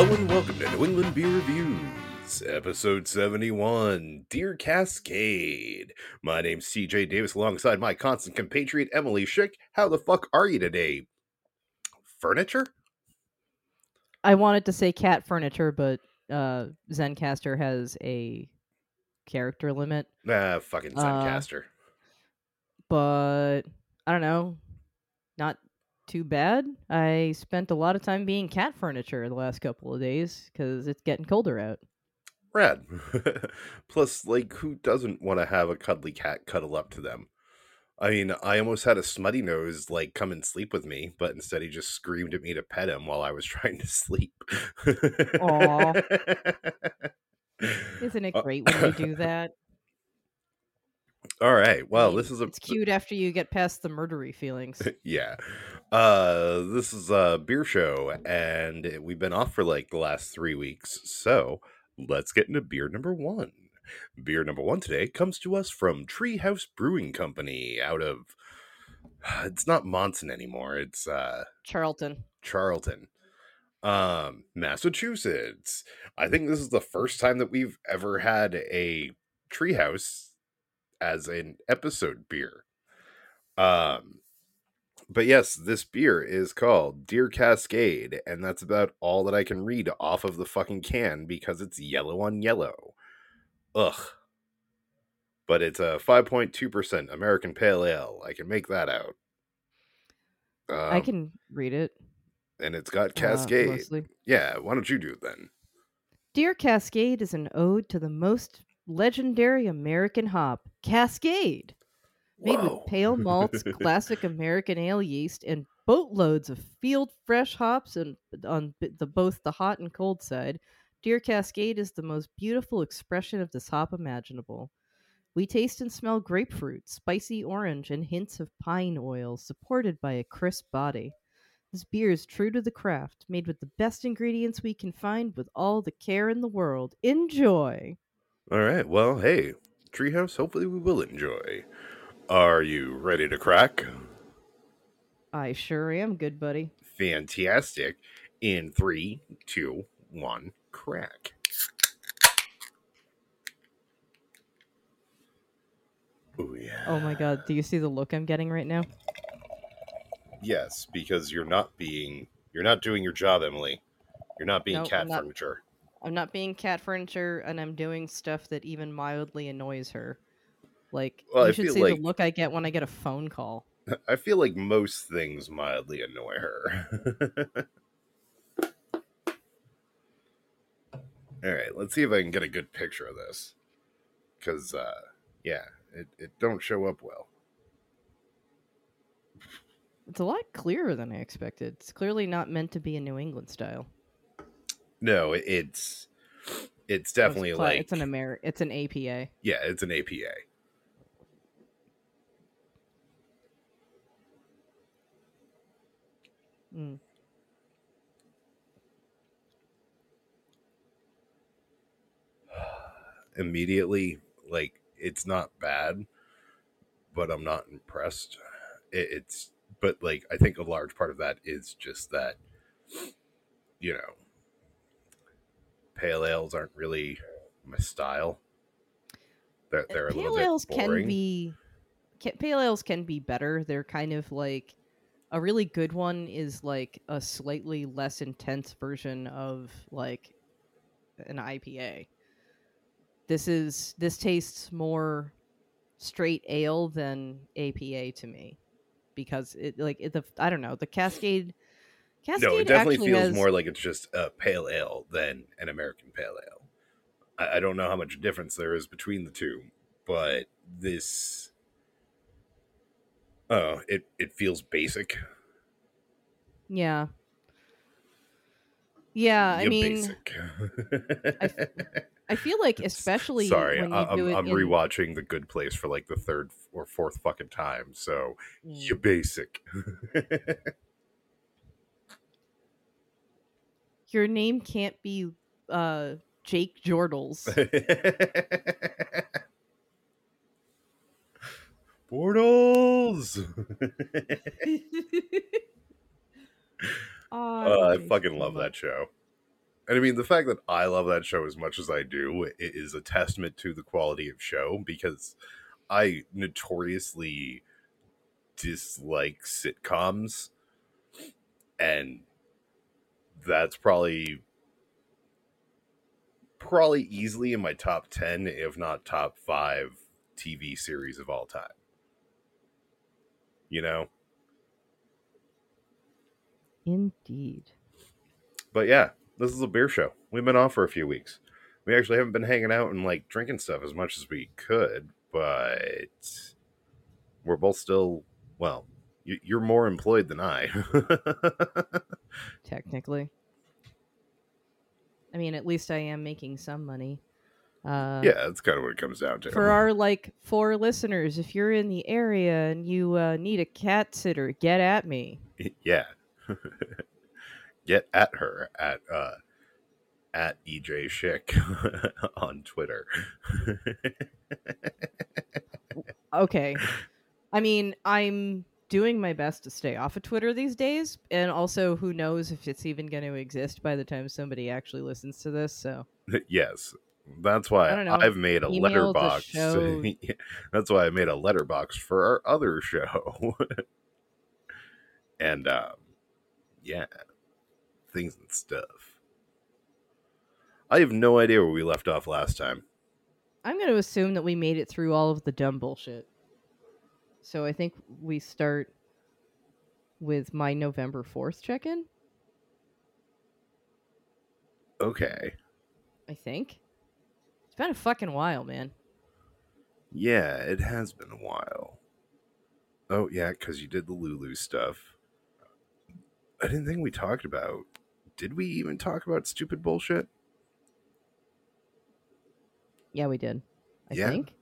Hello and welcome to New England Beer Reviews, episode 71, Dear Cascade. My name's CJ Davis, alongside my constant compatriot Emily Schick. How the fuck are you today? Furniture? I wanted to say cat furniture, but Zencaster has a character limit. Fucking Zencaster. But, I don't know, not too bad. I spent a lot of time being cat furniture the last couple of days because it's getting colder out. Rad. Plus, like, who doesn't want to have a cuddly cat cuddle up to them? I mean, I almost had a smutty nose, like, come and sleep with me, but instead he just screamed at me to pet him while I was trying to sleep. Aww. Isn't it great when you do that? All right. Well, this is it's cute after you get past the murdery feelings. Yeah. This is a beer show, and we've been off for, like, the last 3 weeks, so let's get into beer number one. Beer number one today comes to us from Treehouse Brewing Company out of, it's not Monson anymore, it's Charlton, Massachusetts. I think this is the first time that we've ever had a Treehouse as an episode beer. But yes, this beer is called Dear Cascade, and that's about all that I can read off of the fucking can because it's yellow on yellow. Ugh. But it's a 5.2% American Pale Ale. I can make that out. I can read it. And it's got Cascade. Mostly. Yeah, why don't you do it then? Dear Cascade is an ode to the most legendary American hop, Cascade. Made with pale malts, classic American ale yeast, and boatloads of field fresh hops and on both the hot and cold side. Dear Cascade is the most beautiful expression of this hop imaginable. We taste and smell grapefruit, spicy orange, and hints of pine oil, supported by a crisp body. This beer is true to the craft, made with the best ingredients we can find with all the care in the world. Enjoy! All right, well, hey, Treehouse, hopefully we will enjoy. Are you ready to crack? I sure am, good buddy. Fantastic. In 3, 2, 1... crack. Oh yeah. Oh my god, do you see the look I'm getting right now? Yes, because you're not doing your job, Emily. You're not being furniture. I'm not being cat furniture, and I'm doing stuff that even mildly annoys her. Like, well, you should see, like, the look I get when I get a phone call. I feel like most things mildly annoy her. All right, let's see if I can get a good picture of this. Because, it don't show up well. It's a lot clearer than I expected. It's clearly not meant to be a New England style. No, it's definitely like... It's an APA. Yeah, it's an APA. Mm. Immediately, like, it's not bad, but I'm not impressed. But like, I think a large part of that is just that, you know, pale ales aren't really my style. They're a little bit boring. Pale ales can be better. They're kind of like, a really good one is like a slightly less intense version of like an IPA. This tastes more straight ale than APA to me, because the Cascade. Cascade, no, it definitely feels more like it's just a pale ale than an American pale ale. I don't know how much difference there is between the two, but this, it feels basic. Yeah. Yeah, I mean, basic. I feel like, especially when you do it. I'm rewatching The Good Place for like the third or fourth fucking time. So you basic. Your name can't be Jake Bortles. Bortles. I fucking love that show. And I mean, the fact that I love that show as much as I do, it is a testament to the quality of show, because I notoriously dislike sitcoms, and that's probably easily in my top 10, if not top 5 TV series of all time. You know? Indeed. But yeah, this is a beer show. We've been off for a few weeks. We actually haven't been hanging out and like drinking stuff as much as we could, but we're both still, well, you're more employed than I. Technically. I mean, at least I am making some money. Yeah, that's kind of what it comes down to. For our, like, 4 listeners, if you're in the area and you need a cat sitter, get at me. Yeah. Get at her at EJ Schick on Twitter. Okay. I mean, I'm doing my best to stay off of Twitter these days, and also who knows if it's even going to exist by the time somebody actually listens to this, so. Yes. That's why I've made a letterbox. That's why I made a letterbox for our other show. And yeah, things and stuff. I have no idea where we left off last time. I'm going to assume that we made it through all of the dumb bullshit. So I think we start with my November 4th check-in. Okay. I think. It's been a fucking while, man. Yeah, it has been a while. Oh, yeah, because you did the Lulu stuff. I didn't think we talked about... Did we even talk about stupid bullshit? Yeah, we did. I think.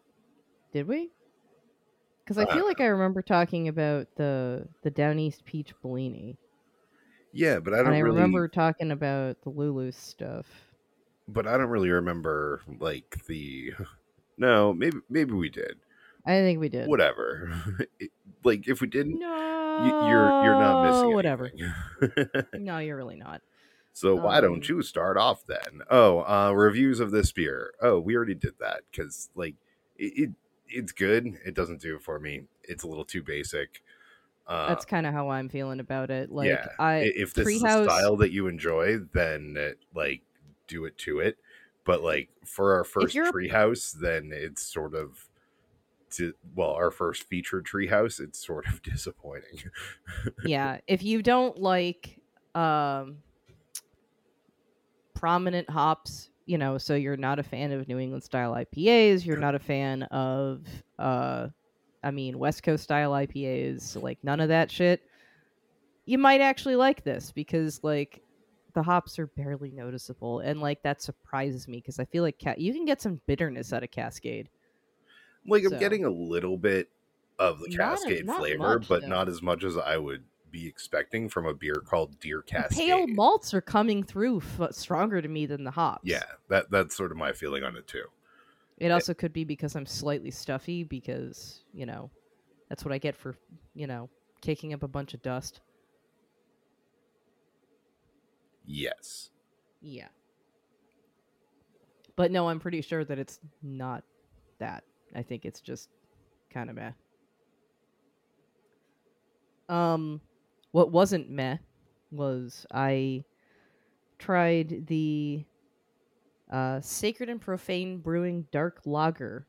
Did we? Because I feel like I remember talking about the Down East Peach Bellini. Yeah, but I remember talking about the Lulu stuff. But I don't really remember, like, the... No, maybe we did. I think we did. Whatever. Like, if we didn't, you're not missing whatever. No, you're really not. So why don't you start off, then? Oh, reviews of this beer. Oh, we already did that, because, like, it's good. It doesn't do it for me. It's a little too basic. That's kind of how I'm feeling about it. Like, yeah. If this is a style that you enjoy, then, like... do it to it, but like for our first Treehouse, then it's sort of our first featured Treehouse, it's sort of disappointing. Yeah, if you don't like prominent hops, you know, so you're not a fan of New England style IPAs, you're not a fan of West Coast style IPAs, like none of that shit, you might actually like this, because like the hops are barely noticeable, and like that surprises me, because I feel like you can get some bitterness out of Cascade. Like, so. I'm getting a little bit of the Cascade flavor, much, but though. Not as much as I would be expecting from a beer called Dear Cascade. The pale malts are coming through stronger to me than the hops. Yeah, that's sort of my feeling on it too. It also could be because I'm slightly stuffy, because you know that's what I get for kicking up a bunch of dust. Yes. Yeah. But no, I'm pretty sure that it's not that. I think it's just kind of meh. What wasn't meh was I tried the Sacred and Profane Brewing Dark Lager.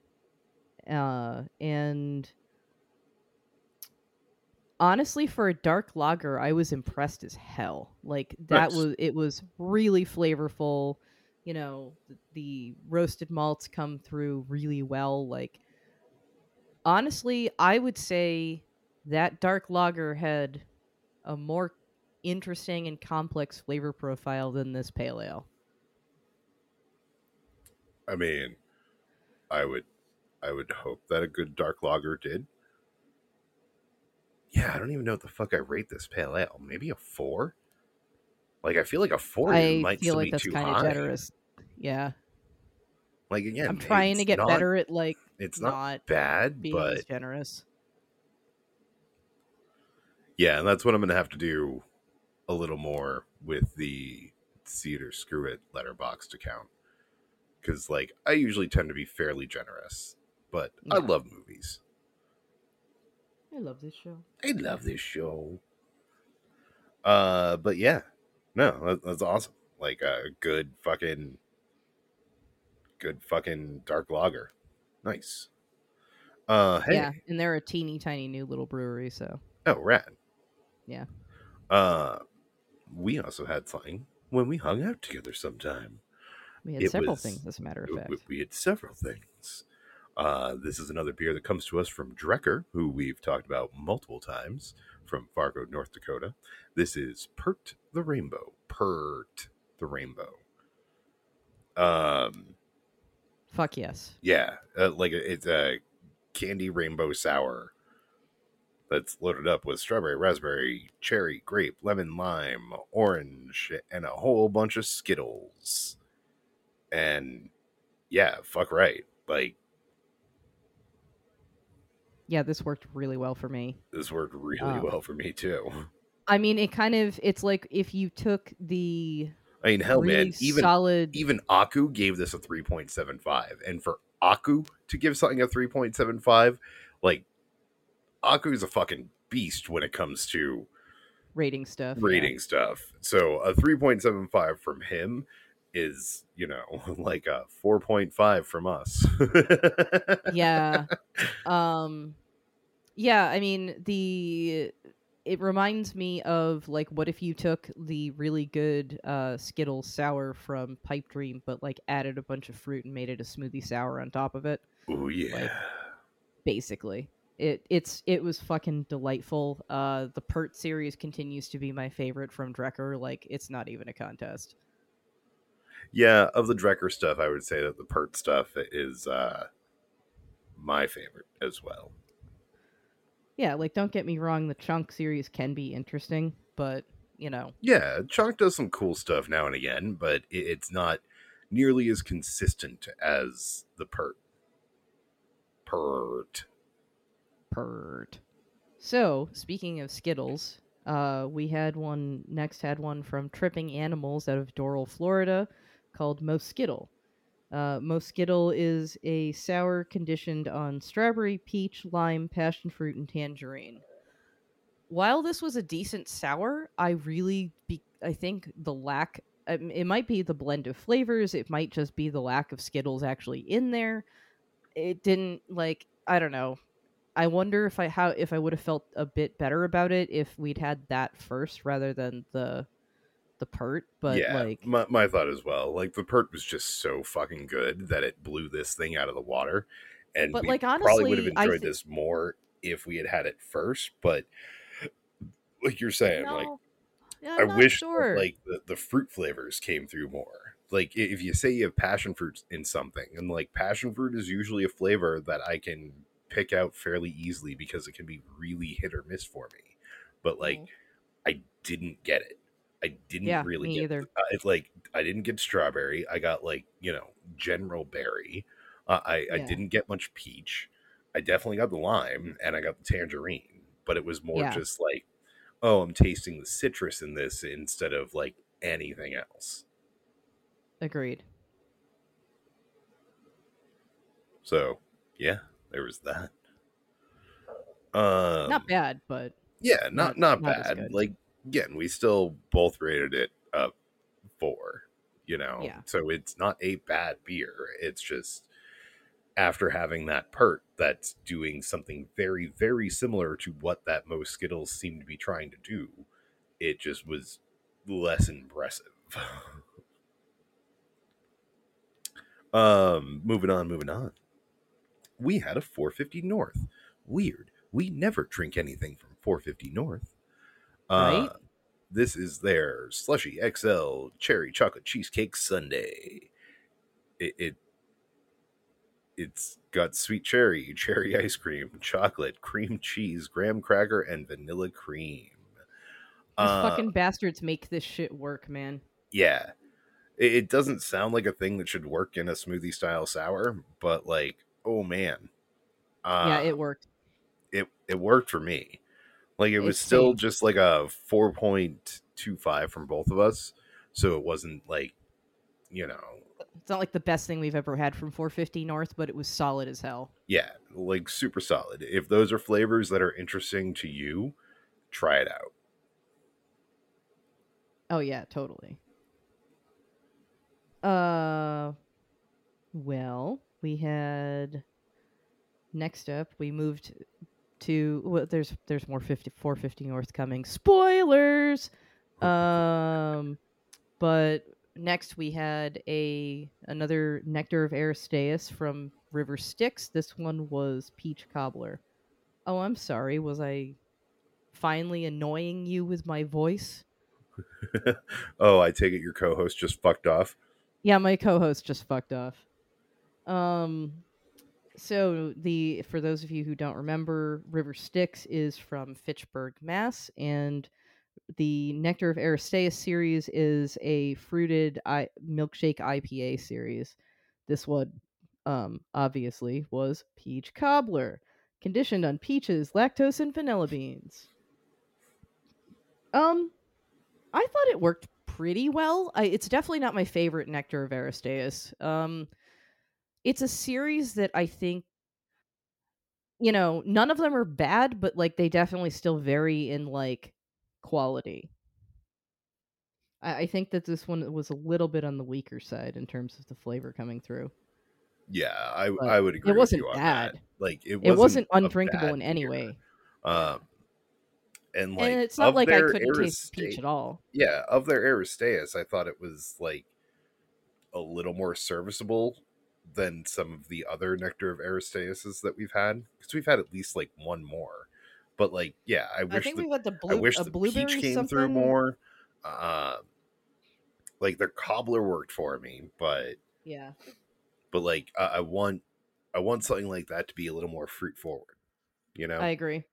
And honestly, for a dark lager, I was impressed as hell. Like, that it was really flavorful. You know, the roasted malts come through really well. Like, honestly, I would say that dark lager had a more interesting and complex flavor profile than this pale ale. I mean, I would hope that a good dark lager did. Yeah, I don't even know what the fuck I rate this pale ale. Maybe a 4? Like, I feel like a 4 might still be too high. I feel like that's kind of generous. Yeah. Like, again, I'm trying to get better at, like, it's not bad, being but... as generous. Yeah, and that's what I'm going to have to do a little more with the See It or Screw It Letterboxd account. Because, like, I usually tend to be fairly generous, but yeah. I love movies. I love this show. But yeah, no, that's awesome. Like a good fucking dark lager. Nice. Hey. Yeah, and they're a teeny tiny new little brewery, so. Oh, rad. Yeah. We also had something when we hung out together sometime. We had several things, as a matter of fact. We had several things. This is another beer that comes to us from Drekker, who we've talked about multiple times, from Fargo, North Dakota. This is Pert the Rainbow. Fuck yes. Yeah. Like it's a candy rainbow sour that's loaded up with strawberry, raspberry, cherry, grape, lemon, lime, orange, and a whole bunch of Skittles. And yeah, fuck right. Like, yeah, this worked really well for me. This worked really well for me, too. I mean, it's like if you took the... I mean, hell, really, man, even Aku gave this a 3.75. And for Aku to give something a 3.75, like, Aku's a fucking beast when it comes to... Rating stuff. So a 3.75 from him is, you know, like a 4.5 from us. Yeah. Yeah, I mean, it reminds me of, like, what if you took the really good Skittles sour from Pipe Dream, but, like, added a bunch of fruit and made it a smoothie sour on top of it? Oh, yeah. Like, basically. It was fucking delightful. The Pert series continues to be my favorite from Drekker. Like, it's not even a contest. Yeah, of the Drekker stuff, I would say that the Pert stuff is my favorite as well. Yeah, like, don't get me wrong, the Chunk series can be interesting, but, you know. Yeah, Chunk does some cool stuff now and again, but it's not nearly as consistent as the Pert. So, speaking of Skittles, we had one from Tripping Animals out of Doral, Florida, called Moskittle. Moskittle is a sour conditioned on strawberry, peach, lime, passion fruit, and tangerine. While this was a decent sour, I think the lack... It might be the blend of flavors. It might just be the lack of Skittles actually in there. It didn't, like... I don't know. I wonder if I would have felt a bit better about it if we'd had that first rather than the Pert, but yeah, like my thought as well. Like the Pert was just so fucking good that it blew this thing out of the water, and but we, like, honestly, probably would have enjoyed this more if we had it first. But like you're saying, no, like I wish like the fruit flavors came through more. Like if you say you have passion fruit in something, and like passion fruit is usually a flavor that I can pick out fairly easily because it can be really hit or miss for me, but like I didn't get it. I didn't get either. It's like I didn't get strawberry. I got like, you know, general berry. I didn't get much peach. I definitely got the lime and I got the tangerine, but it was more just like, oh, I'm tasting the citrus in this instead of like anything else. Agreed. So yeah, there was that. Not bad, but yeah, not bad. Like again, we still both rated it up 4, you know. Yeah. So it's not a bad beer. It's just after having that Pert that's doing something very, very similar to what that Moskittles seemed to be trying to do, it just was less impressive. Moving on. We had a 450 North. Weird. We never drink anything from 450 North. Right? This is their Slushy XL Cherry Chocolate Cheesecake Sundae. It's got sweet cherry, cherry ice cream, chocolate, cream cheese, graham cracker, and vanilla cream. These fucking bastards make this shit work, man. Yeah. It doesn't sound like a thing that should work in a smoothie style sour, but like, oh man. Yeah, it worked. It worked for me. Like it was still just like a 4.25 from both of us. So it wasn't like, you know, it's not like the best thing we've ever had from 450 North, but it was solid as hell. Yeah, like super solid. If those are flavors that are interesting to you, try it out. Oh, yeah, totally. Well, we had next up, we moved to, well, there's more 450 North coming. Spoilers. But next we had another Nectar of Aristaeus from River Styx. This one was peach cobbler. Oh, I'm sorry. Was I finally annoying you with my voice? Oh, I take it your co-host just fucked off. Yeah, my co-host just fucked off. So for those of you who don't remember, River Styx is from Fitchburg, Mass, and the Nectar of Aristaeus series is a fruited milkshake IPA series. This one, obviously, was peach cobbler, conditioned on peaches, lactose, and vanilla beans. I thought it worked pretty well. It's definitely not my favorite Nectar of Aristaeus. It's a series that I think, you know, none of them are bad, but like they definitely still vary in like quality. I think that this one was a little bit on the weaker side in terms of the flavor coming through. Yeah, I would agree. It wasn't with you on bad. That. Like it wasn't undrinkable in any way. And like, and it's not like I couldn't taste peach at all. Yeah, of their Aristaeus, I thought it was like a little more serviceable than some of the other Nectar of Aristaeuses that we've had, because we've had at least like one more. But like, yeah, I wish the peach came through more. Like their cobbler worked for me, but yeah, but like I want something like that to be a little more fruit forward. You know, I agree.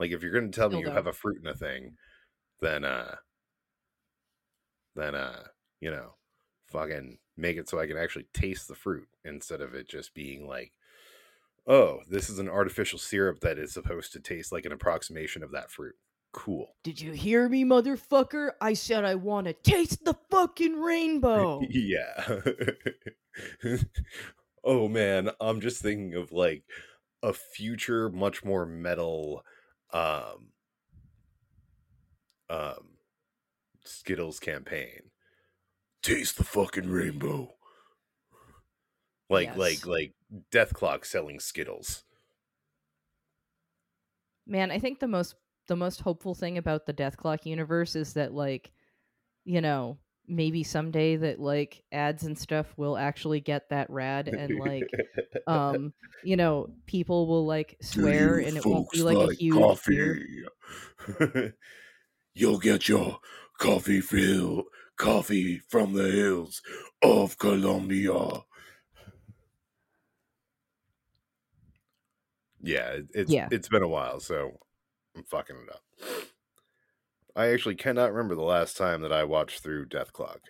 Like if you're going to tell me you have a fruit in a thing, then you know, fucking make it so I can actually taste the fruit instead of it just being like, oh, this is an artificial syrup that is supposed to taste like an approximation of that fruit. Cool. Did you hear me, motherfucker? I said I want to taste the fucking rainbow. Yeah. Oh man, I'm just thinking of like a future, much more metal. Skittles campaign. Taste the fucking rainbow. Like, yes. like Death Clock selling Skittles. Man, I think the most hopeful thing about the Death Clock universe is that, like, you know, maybe someday that like ads and stuff will actually get that rad, and like you know, people will like swear and it won't be like a huge coffee. You'll get your coffee from the hills of Colombia. Yeah, it's been a while, so I'm fucking it up. I actually cannot remember the last time that I watched through Death Clock.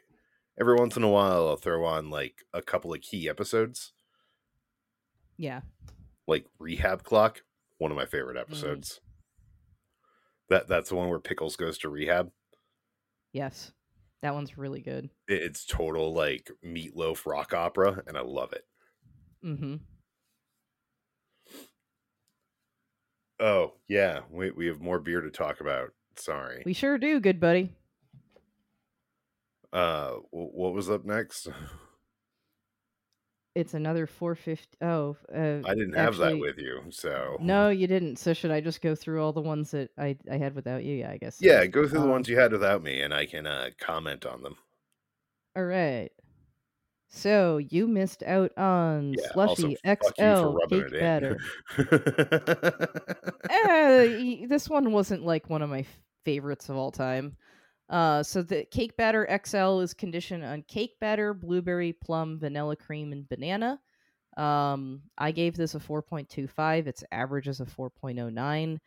Every once in a while, I'll throw on, like, a couple of key episodes. Yeah. Like, Rehab Clock, one of my favorite episodes. That's the one where Pickles goes to rehab. Yes. That one's really good. It's total, like, Meatloaf rock opera, and I love it. Mm-hmm. Oh, yeah. We have more beer to talk about. Sorry. We sure do, good buddy. What was up next? It's another 450. Oh, I didn't have that with you, so. No, you didn't. So should I just go through all the ones that I had without you? Yeah, I guess. So. Yeah, go through the ones you had without me, and I can comment on them. All right. So you missed out on Slushy XL Cake Batter. This one wasn't like one of my favorites of all time. So the Cake Batter XL is conditioned on cake batter, blueberry, plum, vanilla cream, and banana. I gave this a 4.25. Its average is a 4.09.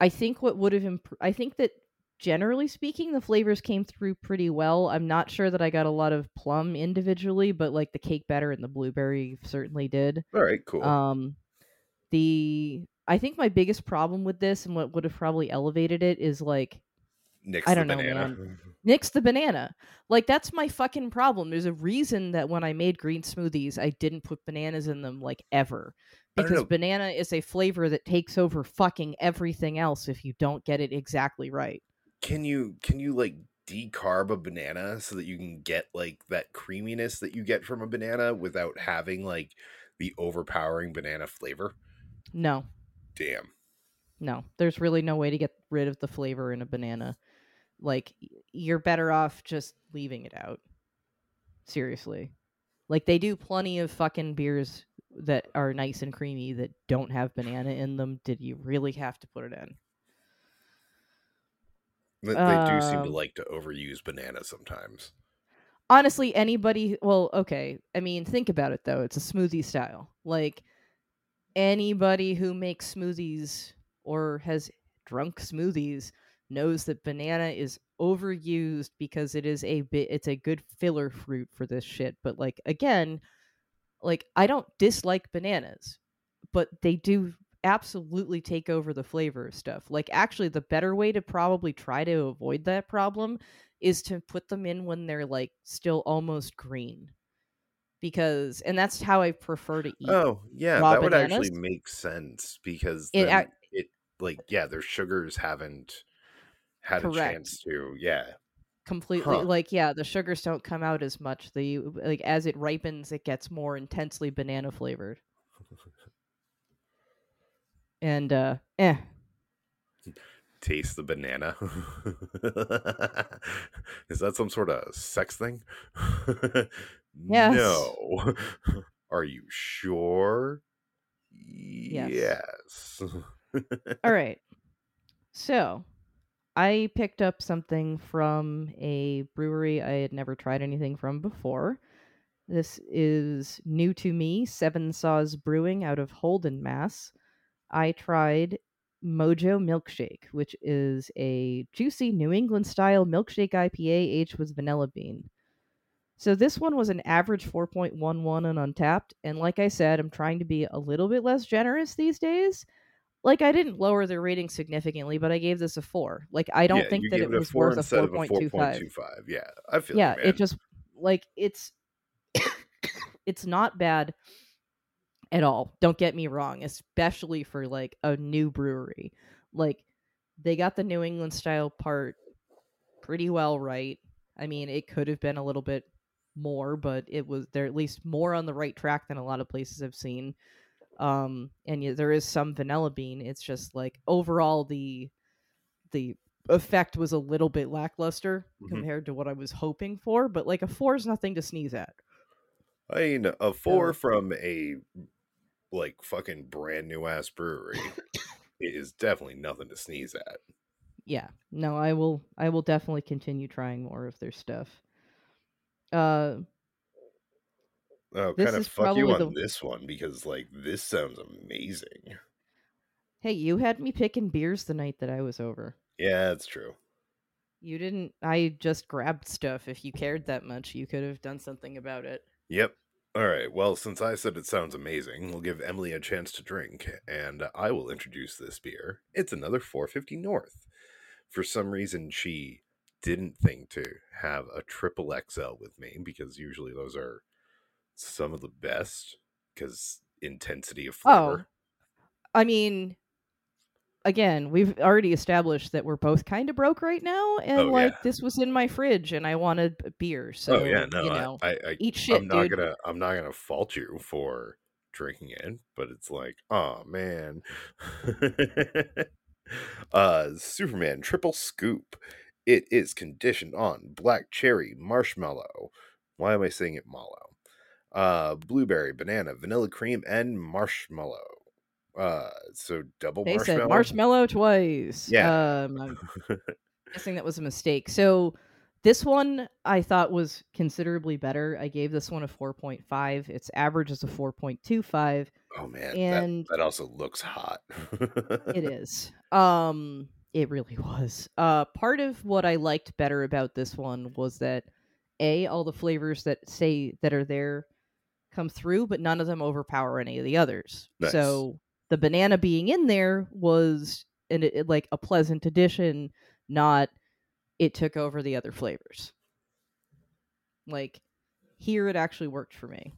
I think what would have improved. I think that. Generally speaking, the flavors came through pretty well. I'm not sure that I got a lot of plum individually, but like the cake batter and the blueberry certainly did. All right, cool. I think my biggest problem with this and what would have probably elevated it is like Nix the banana. Nix the banana. Like, that's my fucking problem. There's a reason that when I made green smoothies, I didn't put bananas in them, like, ever. Because banana is a flavor that takes over fucking everything else if you don't get it exactly right. Can you like decarb a banana so that you can get like that creaminess that you get from a banana without having like the overpowering banana flavor? No. Damn. No, there's really no way to get rid of the flavor in a banana. Like, you're better off just leaving it out. Seriously. Like, they do plenty of fucking beers that are nice and creamy that don't have banana in them. Did you really have to put it in? They do seem to like to overuse banana sometimes. Honestly, anybody... Well, okay. I mean, think about it, though. It's a smoothie style. Like, anybody who makes smoothies or has drunk smoothies knows that banana is overused because it is it's a good filler fruit for this shit. But, like, again... Like, I don't dislike bananas, but they do absolutely take over the flavor of stuff. Like, actually, the better way to probably try to avoid that problem is to put them in when they're, like, still almost green. Because, and that's how I prefer to eat. Oh, yeah, raw that would bananas. Actually make sense because their sugars haven't had correct. A chance to, yeah. Completely huh. Like, yeah, the sugars don't come out as much. The like as it ripens, it gets more intensely banana flavored. And taste the banana. Is that some sort of sex thing? Yes. No. Are you sure? Yes. All right. So I picked up something from a brewery I had never tried anything from before. This is new to me, Seven Saws Brewing out of Holden, Mass. I tried Mojo Milkshake, which is a juicy New England-style milkshake IPA aged with vanilla bean. So this one was an average 4.11 on Untapped, and like I said, I'm trying to be a little bit less generous these days. Like, I didn't lower the rating significantly, but I gave this a 4. Like, I don't think that it was worth a 4.25. Yeah, I feel yeah, it just, like, it's it's not bad at all. Don't get me wrong, especially for, like, a new brewery. Like, they got the New England style part pretty well right. I mean, it could have been a little bit more, but they're at least more on the right track than a lot of places I've seen. And yeah, there is some vanilla bean. It's just like overall the effect was a little bit lackluster compared to what I was hoping for, but like a 4 is nothing to sneeze at. I mean, a 4 from a like fucking brand new ass brewery is definitely nothing to sneeze at. Yeah. No, I will definitely continue trying more of their stuff. Oh, kind of fuck you on this one because, like, this sounds amazing. Hey, you had me picking beers the night that I was over. Yeah, that's true. You didn't. I just grabbed stuff. If you cared that much, you could have done something about it. Yep. All right. Well, since I said it sounds amazing, we'll give Emily a chance to drink, and I will introduce this beer. It's another 450 North. For some reason, she didn't think to have a triple XL with me because usually those are some of the best because intensity of flavor. Oh, I mean, again, we've already established that we're both kind of broke right now, and this was in my fridge, and I wanted a beer. So I eat shit. I'm not gonna fault you for drinking it, but it's like, oh man, Superman triple scoop. It is conditioned on black cherry marshmallow. Why am I saying it mallow? Blueberry, banana, vanilla cream, and marshmallow. So double they marshmallow. They said marshmallow twice. Yeah. I'm guessing that was a mistake. So this one I thought was considerably better. I gave this one a 4.5. Its average is a 4.25. Oh man, and that also looks hot. It is. It really was. Part of what I liked better about this one was that all the flavors that are there come through, but none of them overpower any of the others. Nice. So the banana being in there was like a pleasant addition, not it took over the other flavors. Like, here it actually worked for me.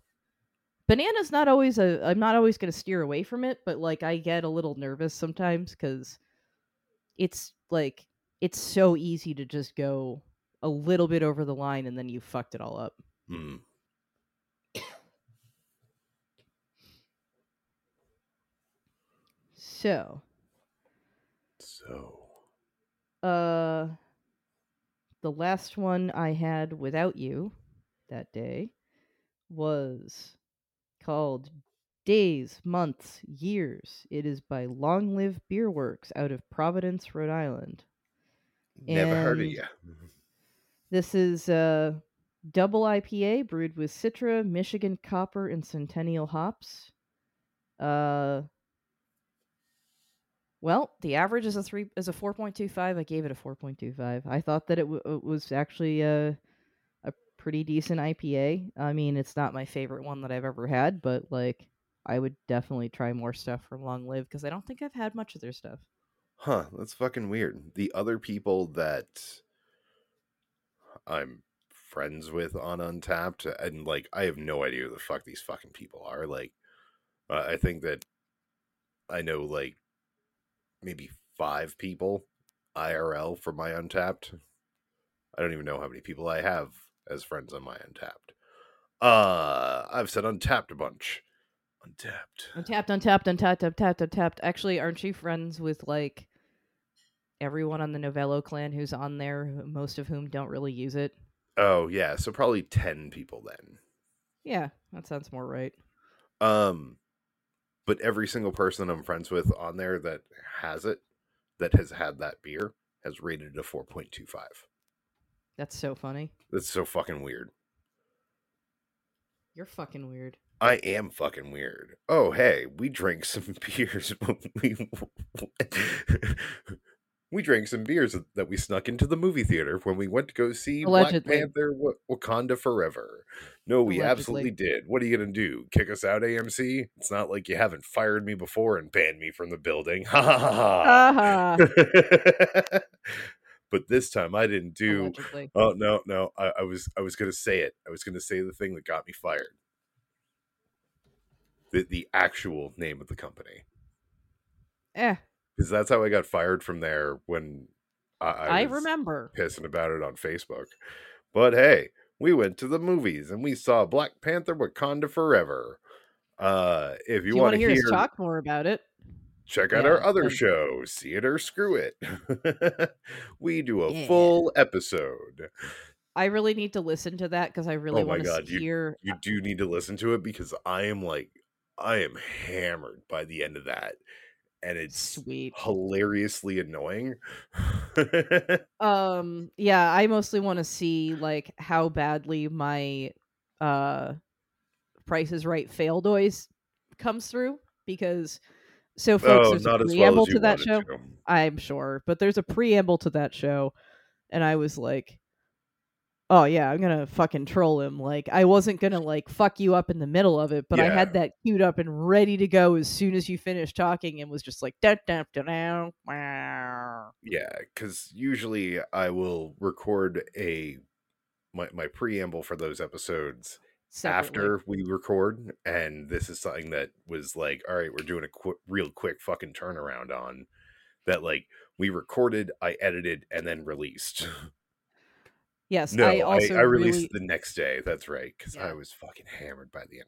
Banana's not always a... I'm not always going to steer away from it, but, like, I get a little nervous sometimes because it's, like, it's so easy to just go a little bit over the line and then you fucked it all up. Mm. So, the last one I had without you that day was called Days, Months, Years. It is by Long Live Beer Works out of Providence, Rhode Island. Never and heard of you. This is a double IPA brewed with Citra, Michigan Copper, and Centennial hops. Well, the average is a 4.25. I gave it a 4.25. I thought that it was actually a pretty decent IPA. I mean, it's not my favorite one that I've ever had, but like, I would definitely try more stuff from Long Live because I don't think I've had much of their stuff. Huh? That's fucking weird. The other people that I'm friends with on Untapped, and like, I have no idea who the fuck these fucking people are. Like, I think that I know like maybe 5 people IRL for my Untapped. I don't even know how many people I have as friends on my Untapped. I've said Untapped a bunch. Untapped. Actually, aren't you friends with like everyone on the Novello clan who's on there, most of whom don't really use it? Oh, yeah. So probably 10 people then. Yeah, that sounds more right. But every single person I'm friends with on there that has it, that has had that beer, has rated it a 4.25. That's so funny. That's so fucking weird. You're fucking weird. I am fucking weird. Oh, hey, we drank some beers. We drank some beers that we snuck into the movie theater when we went to go see Allegedly. Black Panther: Wakanda Forever. No, we Allegedly. Absolutely did. What are you going to do? Kick us out, AMC? It's not like you haven't fired me before and banned me from the building. Ha ha ha. Uh-huh. But this time I didn't do. Allegedly. Oh, no. I was going to say it. I was going to say the thing that got me fired. The actual name of the company. Eh. Because that's how I got fired from there when I remember pissing about it on Facebook. But hey, we went to the movies and we saw Black Panther: Wakanda Forever. If you want to hear us talk more about it, check out our other show, See It or Screw It. We do a full episode. I really need to listen to that because I really want to hear. You do need to listen to it because I am hammered by the end of that. And it's Sweet. Hilariously annoying. Yeah, I mostly want to see like how badly my Price is Right fail noise comes through, because so folks, there's a preamble to that show. I'm sure, but there's a preamble to that show, and I was like, oh yeah, I'm gonna fucking troll him. Like, I wasn't gonna like fuck you up in the middle of it, but yeah. I had that queued up and ready to go as soon as you finished talking, and was just like, da da da da. Yeah, because usually I will record my preamble for those episodes separately. After we record, and this is something that was like, all right, we're doing a real quick fucking turnaround on that. Like, we recorded, I edited, and then released. Yes, no, I released it the next day. That's right, because I was fucking hammered by the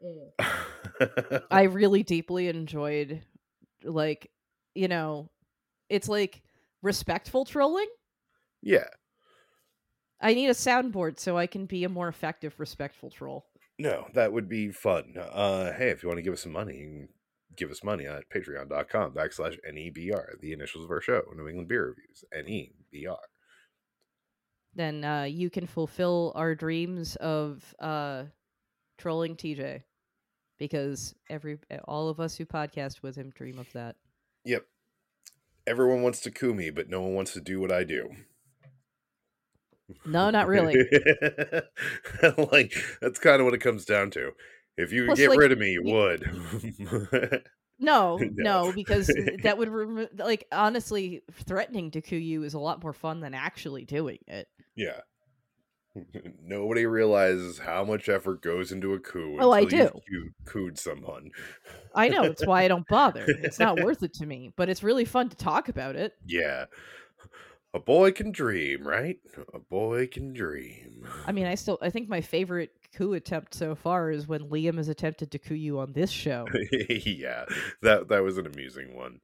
end of that. Yeah. I really deeply enjoyed, like, you know, it's like respectful trolling. Yeah. I need a soundboard so I can be a more effective, respectful troll. No, that would be fun. Hey, if you want to give us some money, you can give us money at patreon.com/NEBR, the initials of our show, New England Beer Reviews, NEBR. Then you can fulfill our dreams of trolling TJ, because all of us who podcast with him dream of that. Yep. Everyone wants to coup me, but no one wants to do what I do. No, not really. Like, that's kind of what it comes down to. If you could get rid of me, you would. No, because that would remove, like, honestly, threatening to coup you is a lot more fun than actually doing it. Yeah. Nobody realizes how much effort goes into a coup. Oh, I do. You cooed someone. I know. It's why I don't bother. It's not worth it to me, but it's really fun to talk about it. Yeah. A boy can dream, right? A boy can dream. I mean, I think my favorite coup attempt so far is when Liam has attempted to coup you on this show. Yeah, that was an amusing one.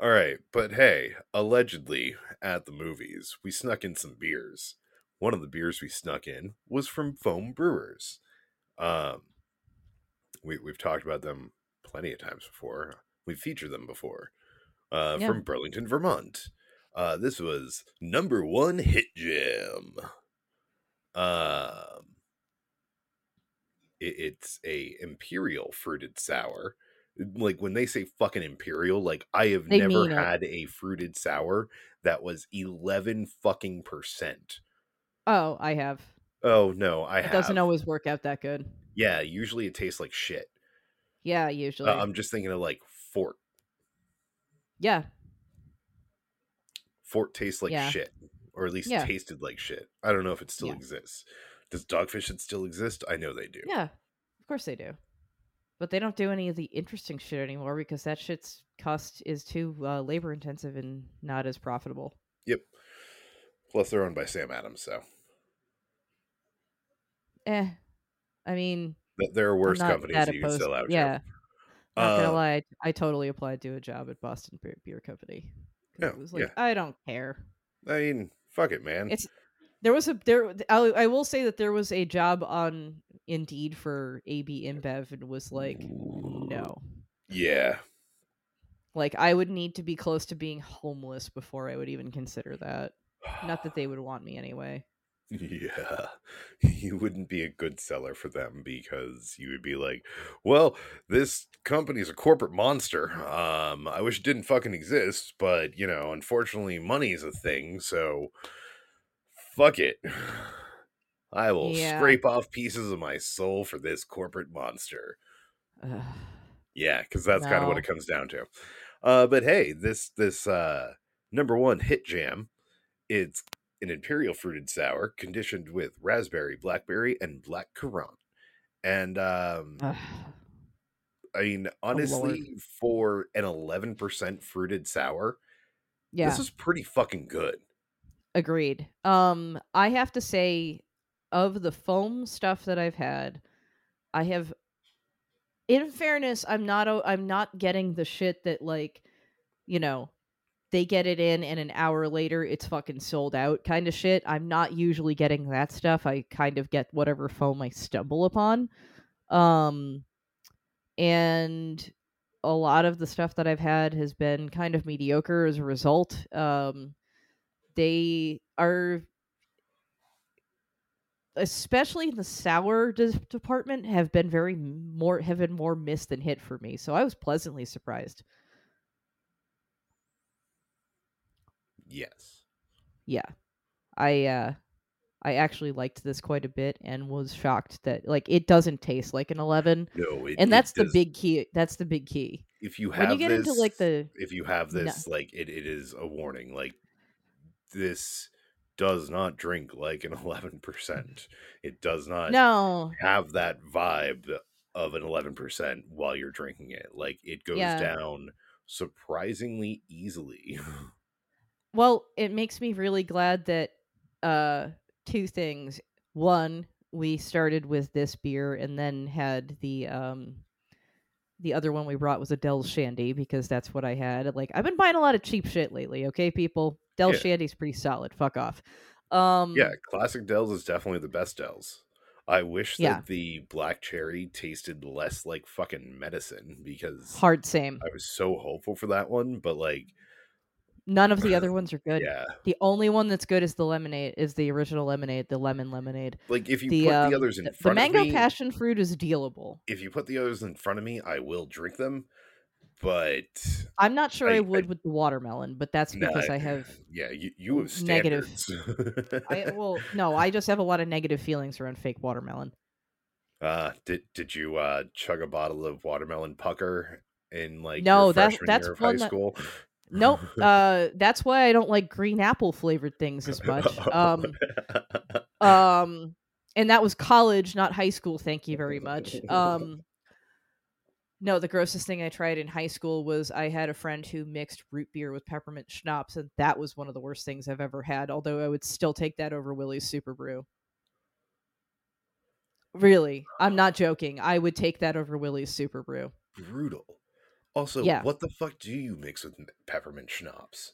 All right, but hey, allegedly at the movies, we snuck in some beers. One of the beers we snuck in was from Foam Brewers. We've talked about them plenty of times before. We've featured them before. From Burlington, Vermont. This was number one hit jam. It's a imperial fruited sour. Like, when they say fucking imperial, like, I have never had a fruited sour that was 11%. Oh, I have. Oh no, it doesn't always work out that good. Yeah, usually it tastes like shit. Yeah, usually. I'm just thinking of like Fort. Yeah. Fort tastes like shit, or at least tasted like shit. I don't know if it still exists. Does Dogfish Head still exist? I know they do. Yeah, of course they do. But they don't do any of the interesting shit anymore because that shit's cost is too labor intensive and not as profitable. Yep. Plus, they're owned by Sam Adams, so. I mean, there are worse companies that you can sell out to. Yeah. Not gonna lie, I totally applied to a job at Boston Beer Company. No, it was like, I don't care. I mean, fuck it, man. I will say that there was a job on Indeed for AB InBev and was like, no. Yeah. Like, I would need to be close to being homeless before I would even consider that. Not that they would want me anyway. Yeah. You wouldn't be a good seller for them because you would be like, well, this company's a corporate monster. I wish it didn't fucking exist, but, you know, unfortunately, money is a thing, so fuck it. I will scrape off pieces of my soul for this corporate monster. Yeah, because that's kind of what it comes down to. But hey, this number one hit jam, it's an imperial fruited sour conditioned with raspberry, blackberry, and black currant. And I mean, honestly, for an 11% fruited sour, this is pretty fucking good. Agreed. I have to say, of the foam stuff that I've had, I have, in fairness, I'm not getting the shit that, like, you know, they get it in and an hour later it's fucking sold out kind of shit. I'm not usually getting that stuff. I kind of get whatever foam I stumble upon. And a lot of the stuff that I've had has been kind of mediocre as a result. They are, especially in the sour department, have been more missed than hit for me. So I was pleasantly surprised. Yes. Yeah. I actually liked this quite a bit and was shocked that, like, it doesn't taste like an 11. No, that's the big key. That's the big key. It is a warning. Like, this does not drink like an 11%. It does not have that vibe of an 11% while you're drinking it. Like, it goes down surprisingly easily. Well, it makes me really glad that two things. One, we started with this beer and then had the other one we brought was a Dell's Shandy because that's what I had. Like, I've been buying a lot of cheap shit lately, okay, people? Dell's Shandy's pretty solid. Fuck off. Yeah, classic Dell's is definitely the best Dell's. I wish that the black cherry tasted less like fucking medicine because... Hard same. I was so hopeful for that one, but, like... None of the other ones are good. Yeah. The only one that's good is the lemonade, is the original lemonade, the lemon lemonade. Like, if you put the others in front of me... The mango passion fruit is dealable. If you put the others in front of me, I will drink them, but... I'm not sure I would with the watermelon, but that's because I have... Yeah, you have standards. Negative. I just have a lot of negative feelings around fake watermelon. Did you chug a bottle of watermelon pucker in like your freshman year of high school? Nope. That's why I don't like green apple flavored things as much. And that was college, not high school. Thank you very much. No, the grossest thing I tried in high school was I had a friend who mixed root beer with peppermint schnapps, and that was one of the worst things I've ever had, although I would still take that over Willie's Super Brew. Really, I'm not joking. I would take that over Willie's Super Brew. Brutal. Also, yeah. What the fuck do you mix with peppermint schnapps?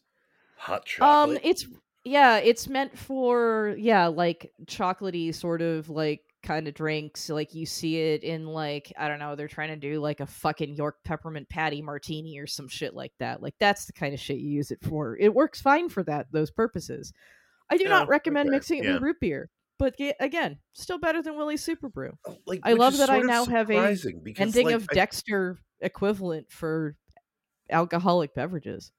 Hot chocolate? It's meant for, like chocolatey sort of like kind of drinks. Like you see it in like, I don't know, they're trying to do like a fucking York peppermint patty martini or some shit like that. Like that's the kind of shit you use it for. It works fine for those purposes. I do not recommend mixing it with root beer. But again, still better than Willie's Super Brew. Like, I love that I now have a ending of Dexter equivalent for alcoholic beverages.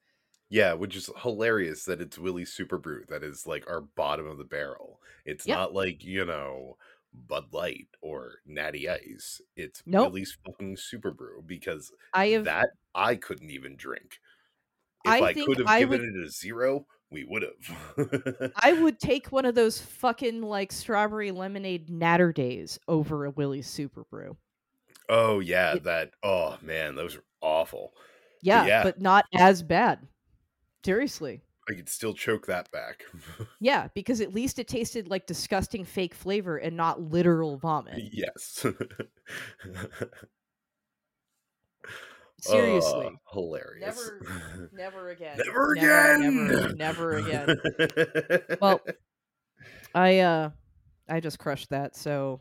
Yeah, which is hilarious that it's Willie's Super Brew that is like our bottom of the barrel. It's not like, Bud Light or Natty Ice. It's Willie's fucking Super Brew because that I couldn't even drink. If I could have given it a 0... we would have. I would take one of those fucking like strawberry lemonade natter days over a Willie's Super Brew. Oh yeah, oh man, those are awful. Yeah, but not as bad. Seriously. I could still choke that back. Yeah, because at least it tasted like disgusting fake flavor and not literal vomit. Yes. Seriously. Hilarious. Never again. Never again. Well, I just crushed that, so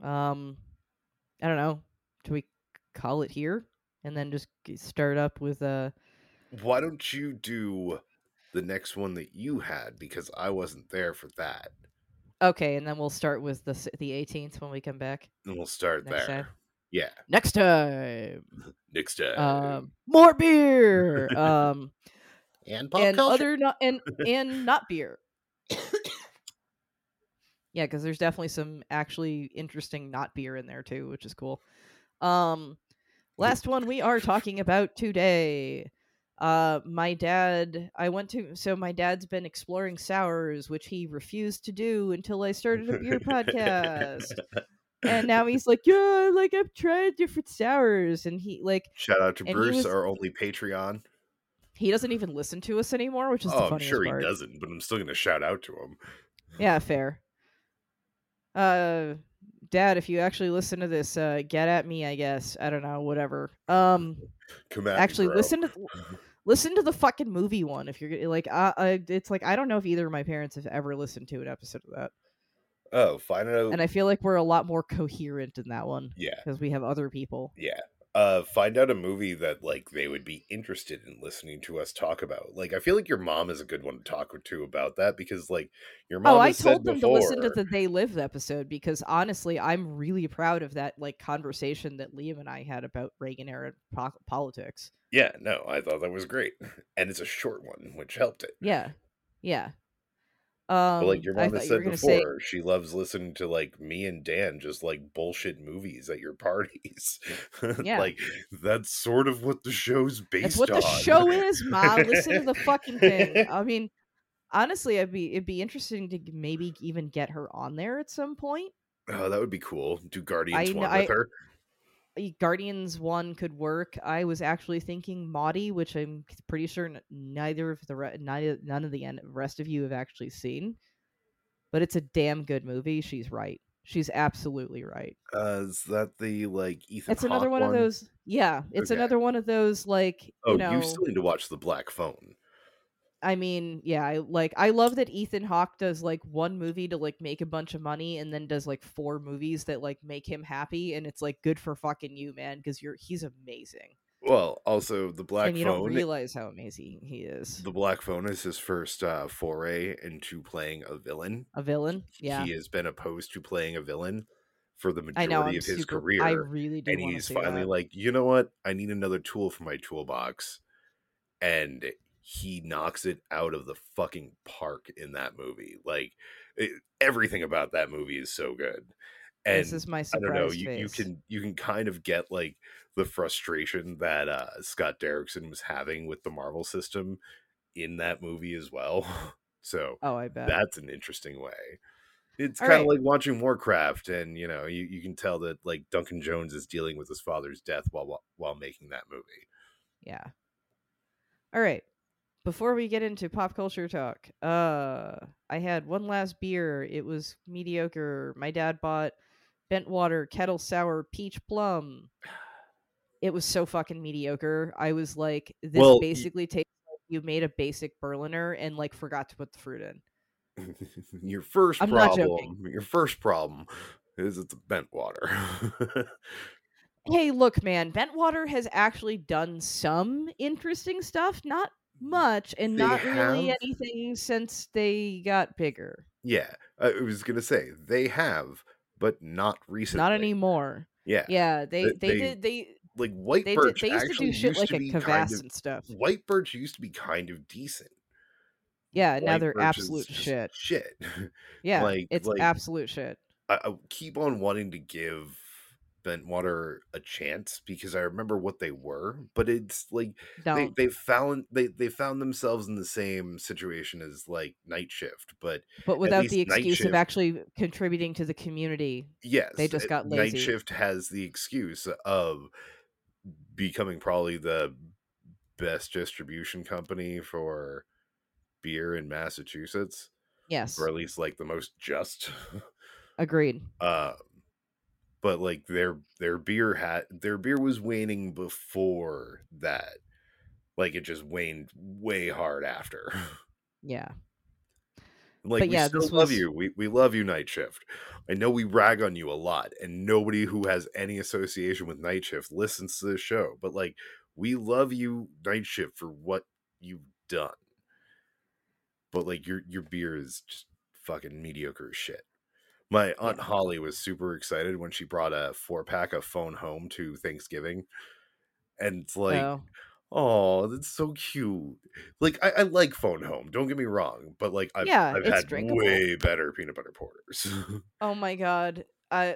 I don't know. Do we call it here and then just start up with why don't you do the next one that you had, because I wasn't there for that. Okay, and then we'll start with the 18th when we come back. And we'll start there. Time. Yeah. Next time. More beer. And pop and culture. And not beer. Yeah, because there's definitely some actually interesting not beer in there too, which is cool. Last one we are talking about today. My dad's been exploring sours, which he refused to do until I started a beer podcast. And now he's like, yeah, like I've tried different sours, and he like shout out to Bruce, our only Patreon. He doesn't even listen to us anymore, which is the funniest part. He doesn't, but I'm still gonna shout out to him. Yeah, fair. Dad, if you actually listen to this, get at me. I guess I don't know, whatever. Come at actually me, bro. Listen to the fucking movie one if you're like, it's like I don't know if either of my parents have ever listened to an episode of that. Oh, find out. And I feel like we're a lot more coherent in that one. Yeah. Because we have other people. Yeah. Find out a movie that, like, they would be interested in listening to us talk about. Like, I feel like your mom is a good one to talk to about that because, like, your mom has said before. I told them to listen to the They Live episode because, honestly, I'm really proud of that, like, conversation that Liam and I had about Reagan-era politics. Yeah, no, I thought that was great. And it's a short one, which helped it. Yeah. Yeah. But like your mom has said before, she loves listening to like me and Dan just like bullshit movies at your parties. Yeah. Like that's sort of what the show's based on. That's what the show is, Ma. Listen to the fucking thing. I mean, honestly, it'd be interesting to maybe even get her on there at some point. Oh, that would be cool. Do Guardians 1 with her. Guardians 1 could work. I was actually thinking Maudie, which I'm pretty sure none of the rest of you have actually seen, but it's a damn good movie. She's right. She's absolutely right. Is that the like Ethan? It's Hawke another one of those. Yeah, it's another one of those like. Oh, you still need to watch The Black Phone. I mean, yeah, I love that Ethan Hawke does like one movie to like make a bunch of money and then does like four movies that like make him happy, and it's like good for fucking you, man, because he's amazing. Well, also The Black Phone. And you don't realize how amazing he is. The Black Phone is his first foray into playing a villain. A villain? Yeah. He has been opposed to playing a villain for the majority of his career. I really do. And he's finally like, you know what? I need another tool for my toolbox. And he knocks it out of the fucking park in that movie. Like everything about that movie is so good. And this is my surprise. I don't know. You can kind of get like the frustration that Scott Derrickson was having with the Marvel system in that movie as well. So I bet that's an interesting way. It's kind of like watching Warcraft, and you know, you can tell that like Duncan Jones is dealing with his father's death while making that movie. Yeah. All right. Before we get into pop culture talk, I had one last beer. It was mediocre. My dad bought Bentwater Kettle Sour Peach Plum. It was so fucking mediocre. I was like, this basically tastes like you made a basic Berliner and like forgot to put the fruit in. Your first problem is it's a Bentwater. Hey, look, man, Bentwater has actually done some interesting stuff, not much, and really anything since they got bigger. Yeah, I was gonna say they have, but not recently. Not anymore. Yeah. They did. Like White Birch, they used to do shit like a Kvass and stuff. White Birch used to be kind of decent. Yeah, now they're absolute shit. Yeah, like, it's like, absolute shit. I keep on wanting to give Bentwater a chance because I remember what they were, but it's like they found themselves in the same situation as like Night Shift, but without the excuse of actually contributing to the community. Yes, they just got lazy. Night Shift has the excuse of becoming probably the best distribution company for beer in Massachusetts, yes, or at least like the most just. Agreed. But like their beer was waning before that, like it just waned way hard after. Yeah. Like, but we still love you. We love you, Night Shift. I know we rag on you a lot, and nobody who has any association with Night Shift listens to this show. But like, we love you, Night Shift, for what you've done. But like your beer is just fucking mediocre as shit. My Aunt Holly was super excited when she brought a 4-pack of Phone Home to Thanksgiving. And it's like, oh, that's so cute. Like, I like Phone Home, don't get me wrong. But like, I've had way better peanut butter porters. Oh my God.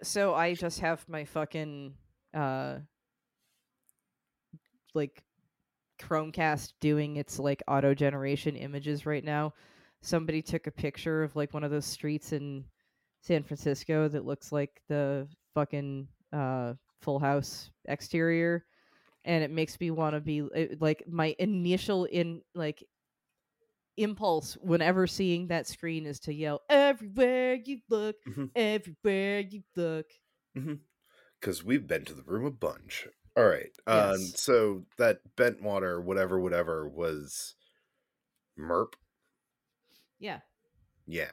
So I just have my fucking, like, Chromecast doing its like auto generation images right now. Somebody took a picture of like one of those streets in San Francisco that looks like the fucking Full House exterior, and it makes me want to be like, my initial impulse whenever seeing that screen is to yell, everywhere you look, mm-hmm. everywhere you look, because mm-hmm. we've been to the room a bunch. All right. Yes. So that Bentwater, whatever, was Merp. Yeah. Yeah.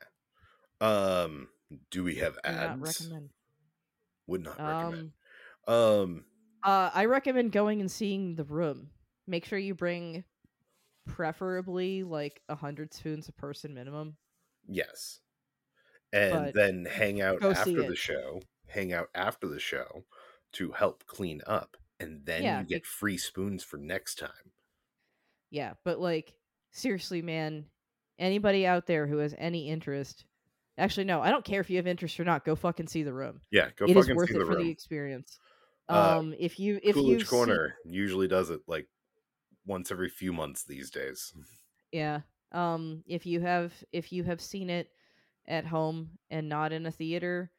Do we have ads? Would not recommend. I recommend going and seeing The Room. Make sure you bring, preferably, like 100 spoons a person minimum. Yes. Then hang out after the show to help clean up. And then you get free spoons for next time. Yeah, but like, seriously, man, anybody out there who has any interest, actually, no, I don't care if you have interest or not. Go fucking see The Room. Yeah, go fucking see The Room. It is worth it for the experience. If Coolidge Corner usually does it like once every few months these days. Yeah. If you have seen it at home and not in a theater,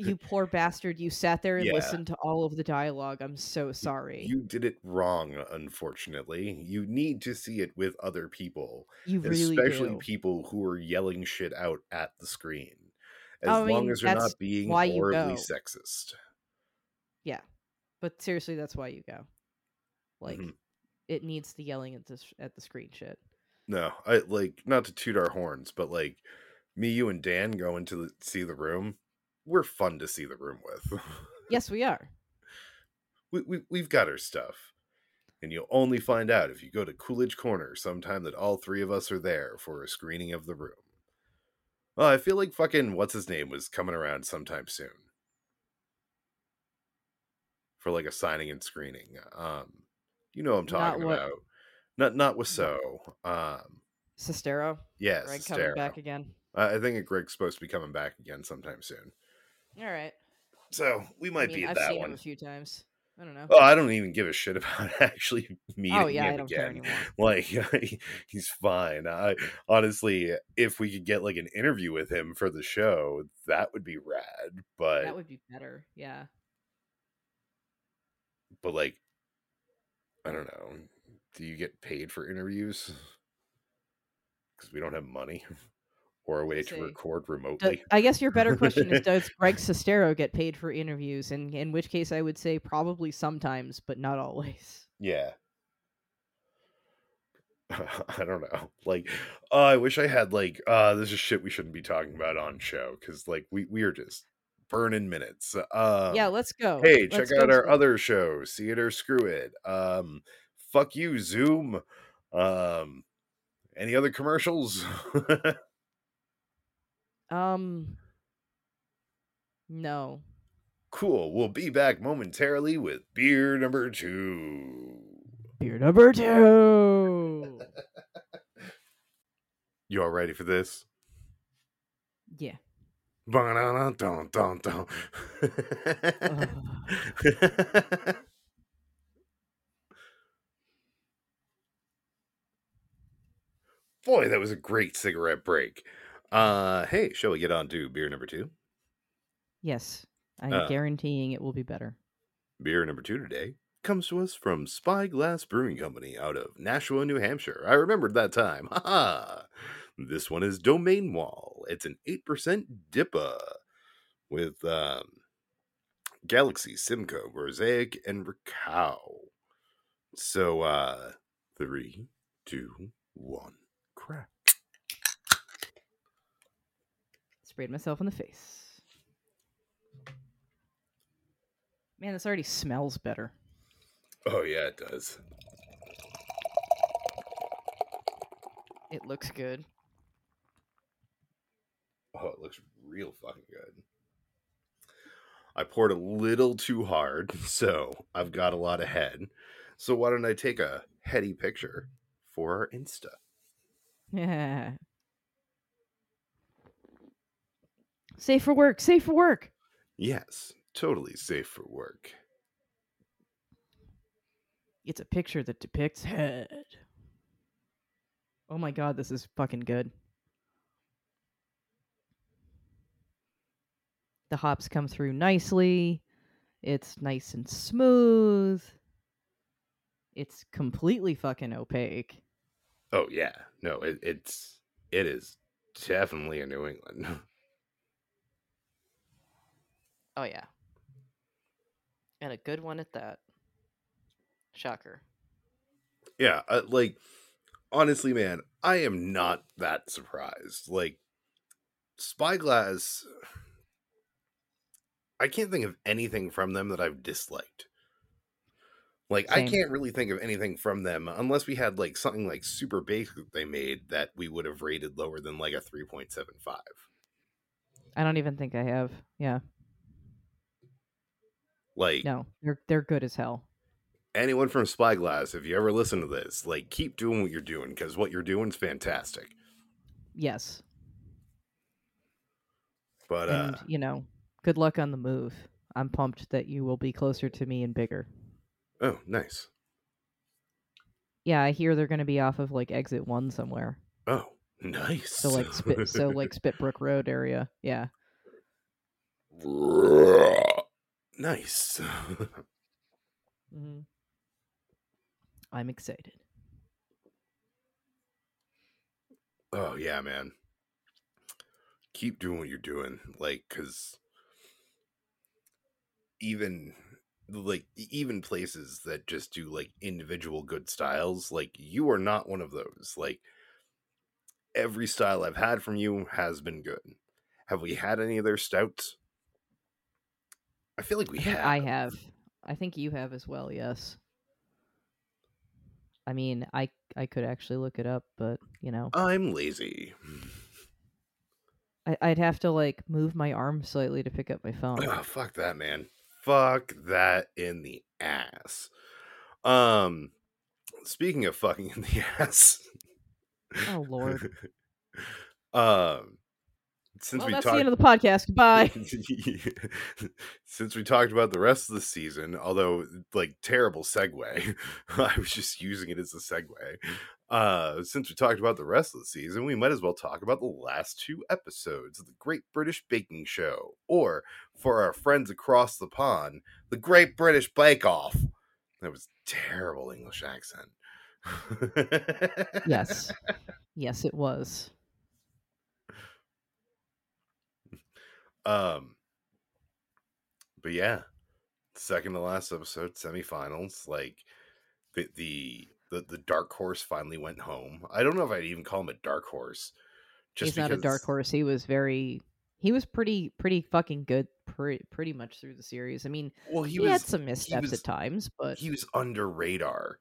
you poor bastard, you sat there and listened to all of the dialogue. I'm so sorry. You did it wrong, unfortunately. You need to see it with other people. You really do. Especially people who are yelling shit out at the screen. As long as you're not being horribly sexist. Yeah. But seriously, that's why you go. Like, mm-hmm. It needs the yelling at the screen shit. No, I like, not to toot our horns, but like, me, you, and Dan going to see The Room. We're fun to see The Room with. Yes, we are. We've got our stuff. And you'll only find out if you go to Coolidge Corner sometime that all three of us are there for a screening of The Room. Well, I feel like fucking what's-his-name was coming around sometime soon. For like a signing and screening. You know what I'm talking about. Not Wiseau. Sestero? Yes, Greg Sestero. Coming back again. I think Greg's supposed to be coming back again sometime soon. All right. So we might be at that one. I've seen him a few times. I don't know. Oh, I don't even give a shit about actually meeting him I don't care anymore. Like, he's fine. I honestly, if we could get like an interview with him for the show, that would be rad. But that would be better, yeah. But like, I don't know. Do you get paid for interviews? Because we don't have money or a way to record remotely. I guess your better question is, does Greg Sestero get paid for interviews? And in which case I would say probably sometimes, but not always. Yeah. I don't know. Like, I wish I had like, this is shit we shouldn't be talking about on show. Because like, we are just burning minutes. Yeah, let's go. Hey, let's check out our other show, See It or Screw It. Fuck you, Zoom. Any other commercials? No. Cool. We'll be back momentarily with beer number 2. Beer number 2. You all ready for this? Yeah. Boy, that was a great cigarette break. Hey, shall we get on to beer number 2? Yes, I'm guaranteeing it will be better. Beer number 2 today comes to us from Spyglass Brewing Company out of Nashua, New Hampshire. I remembered that time. Ha-ha! This one is Domain Wall. It's an 8% DIPA with Galaxy, Simcoe, Mosaic, and Rakow. So, 3, 2, 1. Crack. Sprayed myself in the face. Man, this already smells better. Oh yeah, it does. It looks good. Oh, it looks real fucking good. I poured a little too hard, so I've got a lot of head. So why don't I take a heady picture for our Insta? Yeah. Safe for work. Safe for work. Yes, totally safe for work. It's a picture that depicts head. Oh my god, this is fucking good. The hops come through nicely. It's nice and smooth. It's completely fucking opaque. Oh yeah, no, it is definitely a New England. Oh yeah, and a good one at that. Shocker. Yeah, like honestly, man, I am not that surprised. Like Spyglass, I can't think of anything from them that I've disliked. Like, same. I can't really think of anything from them unless we had, like, something, like, super basic that they made that we would have rated lower than, like, a 3.75. I don't even think I have. Yeah. Like... No, they're good as hell. Anyone from Spyglass, if you ever listen to this, like, keep doing what you're doing, because what you're doing is fantastic. Yes. But, and, you know, good luck on the move. I'm pumped that you will be closer to me and bigger. Oh, nice. Yeah, I hear they're going to be off of like exit 1 somewhere. Oh, nice. So like Spitbrook Road area. Yeah. Nice. Mm-hmm. I'm excited. Oh yeah, man. Keep doing what you're doing, like, because even places that just do like individual good styles, like you are not one of those. Like every style I've had from you has been good. Have we had any of their stouts? I feel like we have. I have. I think you have as well. Yes. I mean, I could actually look it up, but you know, I'm lazy. I'd have to like move my arm slightly to pick up my phone. Oh, fuck that, man. Fuck that in the ass. Speaking of fucking in the ass. Oh, Lord. Since well, we that's talked... the end of the podcast. Goodbye. Since we talked about the rest of the season, although like terrible segue, I was just using it as a segue. Since we talked about the rest of the season, we might as well talk about the last two episodes of the Great British Baking Show, or for our friends across the pond, the Great British Bake Off. That was terrible English accent. Yes. Yes, it was. But yeah, second to last episode, semifinals, like the dark horse finally went home. I don't know if I'd even call him a dark horse. Just He's not a dark horse. He was pretty fucking good pretty much through the series. I mean, well, he had some missteps at times, but he was under radar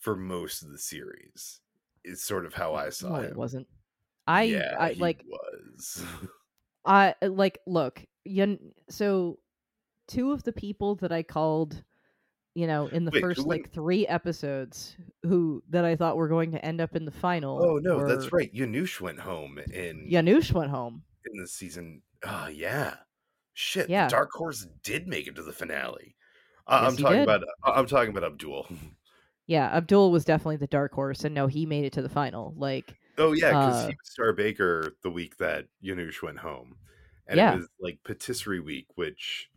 for most of the series. Is sort of how I saw it. It wasn't. He was. So two of the people that I called, in the three episodes that I thought were going to end up in the final. Oh no, that's right. Janusz went home in the season. Oh yeah. Shit. Yeah. The Dark Horse did make it to the finale. I'm talking about Abdul. Yeah. Abdul was definitely the Dark Horse, and no, he made it to the final. Like, oh yeah, because he was Star Baker the week that Janusz went home, and it was like Patisserie Week, which,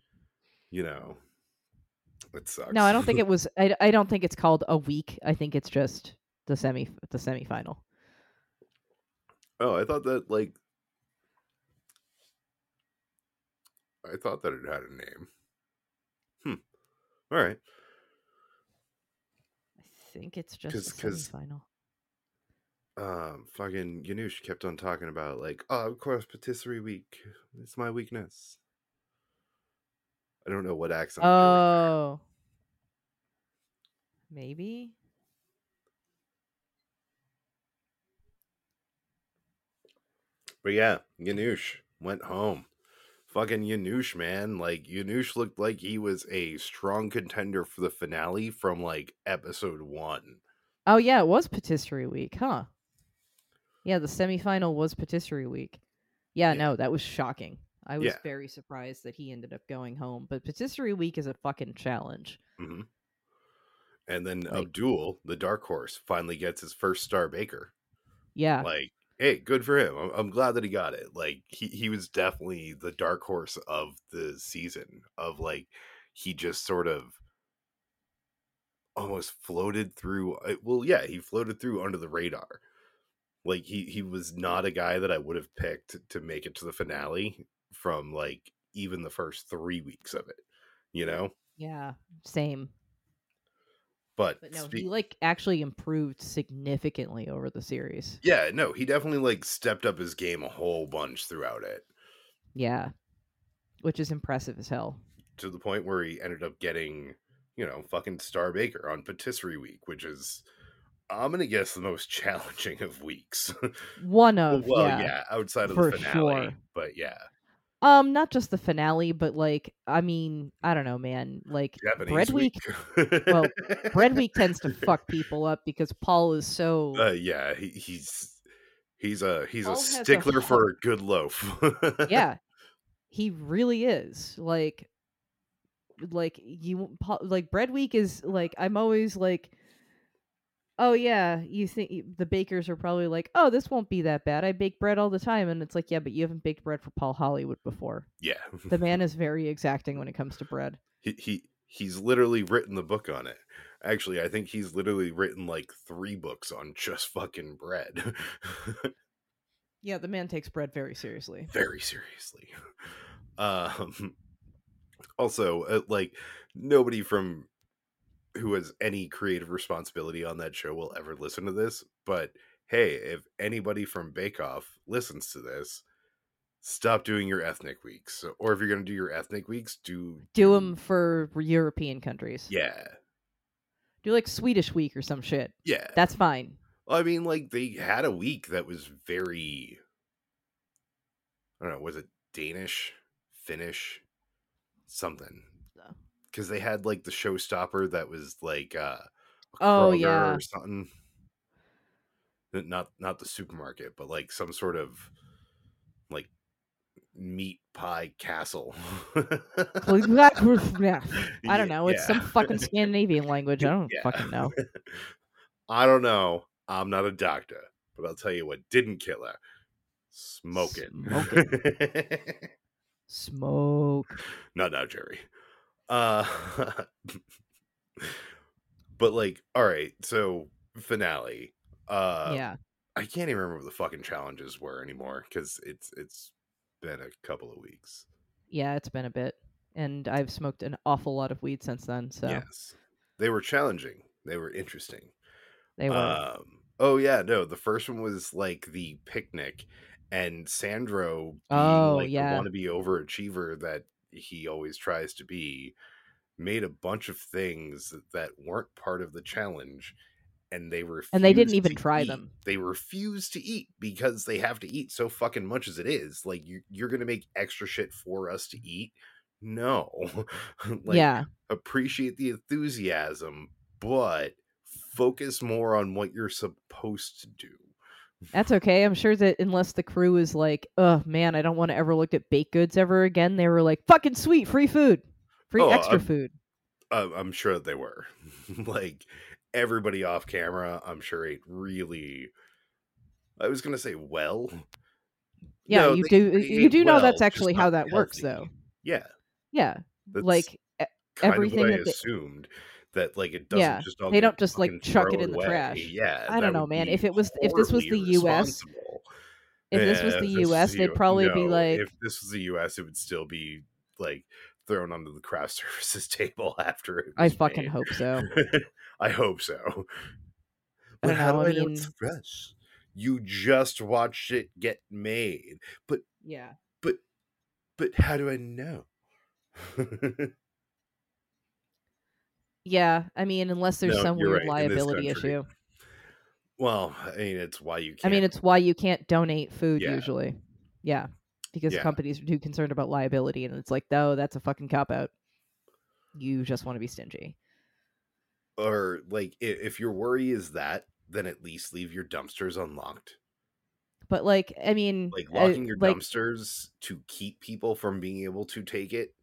it sucks. No, I don't think it was. I don't think it's called a week. I think it's just the semifinal. Oh, I thought that it had a name. All right. I think it's just the semifinal. Fucking Janusz kept on talking about of course Patisserie Week, it's my weakness. I don't know what accent. Oh, maybe. But yeah, Janusz went home. Fucking Janusz, man. Like, Janusz looked like he was a strong contender for the finale from episode 1. Oh yeah, it was Patisserie Week, huh? Yeah, the semifinal was Patisserie Week. Yeah, no, that was shocking. I was very surprised that he ended up going home. But Patisserie Week is a fucking challenge. Mm-hmm. And then Abdul, the Dark Horse, finally gets his first Star Baker. Yeah. Hey, good for him. I'm glad that he got it. He was definitely the Dark Horse of the season. Of, he just sort of almost floated through. Well, yeah, he floated through under the radar. He was not a guy that I would have picked to make it to the finale from even the first 3 weeks of it, Yeah, same. But no, he actually improved significantly over the series. Yeah, no, he definitely stepped up his game a whole bunch throughout it. Yeah, which is impressive as hell. To the point where he ended up getting, fucking Star Baker on Patisserie Week, which is... I'm going to guess the most challenging of weeks. One of, well, yeah, outside of the finale, sure. But yeah. Not just the finale, but I don't know, man, Japanese Bread Week. Well, Bread Week tends to fuck people up because Paul is so yeah, he's a stickler for a good loaf. Yeah. He really is. Bread Week is I'm always oh yeah, you think the bakers are probably oh, this won't be that bad. I bake bread all the time, and it's yeah, but you haven't baked bread for Paul Hollywood before. Yeah, the man is very exacting when it comes to bread. He's literally written the book on it. Actually, I think he's literally written 3 books on just fucking bread. Yeah, the man takes bread very seriously. Very seriously. Also, nobody from who has any creative responsibility on that show will ever listen to this, but hey, if anybody from Bake Off listens to this, stop doing your ethnic weeks. Or if you're going to do your ethnic weeks, do them for European countries. Yeah. Do Swedish week or some shit. Yeah. That's fine. I mean, they had a week that was very, I don't know, was it Danish? Finnish? Something. Because they had the showstopper that was oh yeah, or something, not the supermarket, but some sort of meat pie castle. I don't know. It's some fucking Scandinavian language. I don't fucking know. I don't know. I'm not a doctor, but I'll tell you what didn't kill her. Smoking. Smoke. Not now, Jerry. But like, all right, so finale. I can't even remember what the fucking challenges were anymore because it's been a couple of weeks. Yeah, it's been a bit, and I've smoked an awful lot of weed since then. So yes, they were challenging. They were interesting. They were. Oh yeah, no. The first one was like the picnic, and Sandro being the wannabe overachiever that he always tries to be, made a bunch of things that weren't part of the challenge, and they refused and they didn't even try them. They refuse to eat because they have to eat so fucking much as it is. Like, you're gonna make extra shit for us to eat? No. Like, appreciate the enthusiasm, but focus more on what you're supposed to do. That's okay. I'm sure that unless the crew is like, oh man, I don't want to ever look at baked goods ever again, they were like, fucking sweet, free food, extra food. I'm sure that they were. Like, everybody off camera, I'm sure it really, I was going to say, well. Yeah, no, you do know that's actually how that works, though. Yeah. Yeah. That's like everything. Kind of what I assumed. That like it doesn't just all they don't just like chuck it in the trash. Yeah, I don't know, man. If this was the U.S., if this was the U.S., it would still be like thrown under the craft services table after it. I fucking hope so. I hope so. But I mean, it's fresh? You just watched it get made, but how do I know? Yeah, I mean, unless there's some weird liability issue. Well, I mean, it's why you can't donate food usually. Yeah, because companies are too concerned about liability, and it's like, no, that's a fucking cop-out. You just want to be stingy. Or, like, if your worry is that, then at least leave your dumpsters unlocked. But, like, I mean... Like, locking your dumpsters to keep people from being able to take it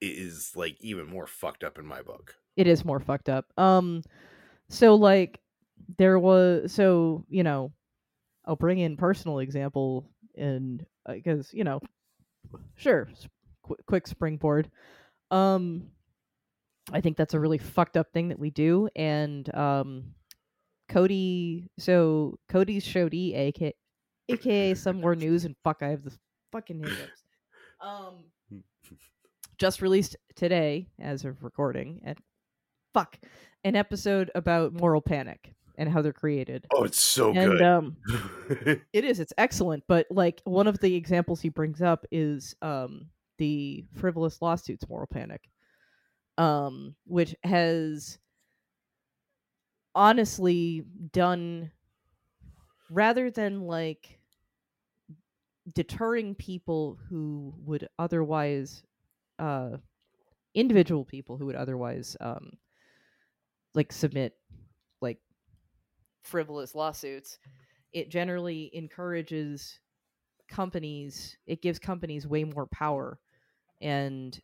is like even more fucked up in my book. It is more fucked up. So like there was, so, you know, I'll bring in personal example, and because, you know, sure, quick springboard. I think that's a really fucked up thing that we do. And Cody's Shoddy, aka Some More News, and fuck, I have the fucking hiccups. Just released today, as of recording, an episode about moral panic and how they're created. Oh, it's so good. It is. It's excellent. But like one of the examples he brings up is the frivolous lawsuits moral panic, which has honestly done, rather than like deterring people who would otherwise... individual people who would otherwise like submit like frivolous lawsuits, it generally encourages companies, it gives companies way more power, and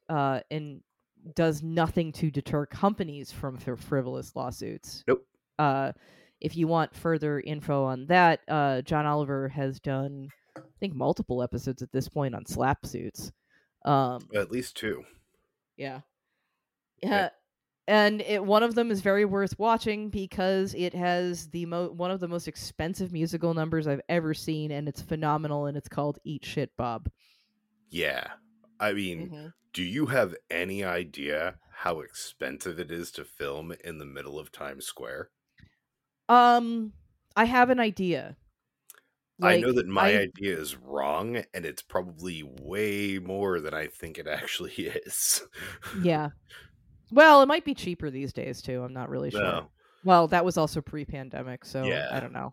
does nothing to deter companies from frivolous lawsuits. Nope. If you want further info on that, John Oliver has done, I think, multiple episodes at this point on slap suits. At least two. Yeah. And one of them is very worth watching because it has one of the most expensive musical numbers I've ever seen, and it's phenomenal, and it's called Eat Shit Bob. Yeah. I mean, do you have any idea how expensive it is to film in the middle of Times Square? I have an idea. Like, I know that my idea is wrong, and it's probably way more than I think it actually is. Yeah. Well, it might be cheaper these days, too. I'm not really sure. No. Well, that was also pre-pandemic, so I don't know.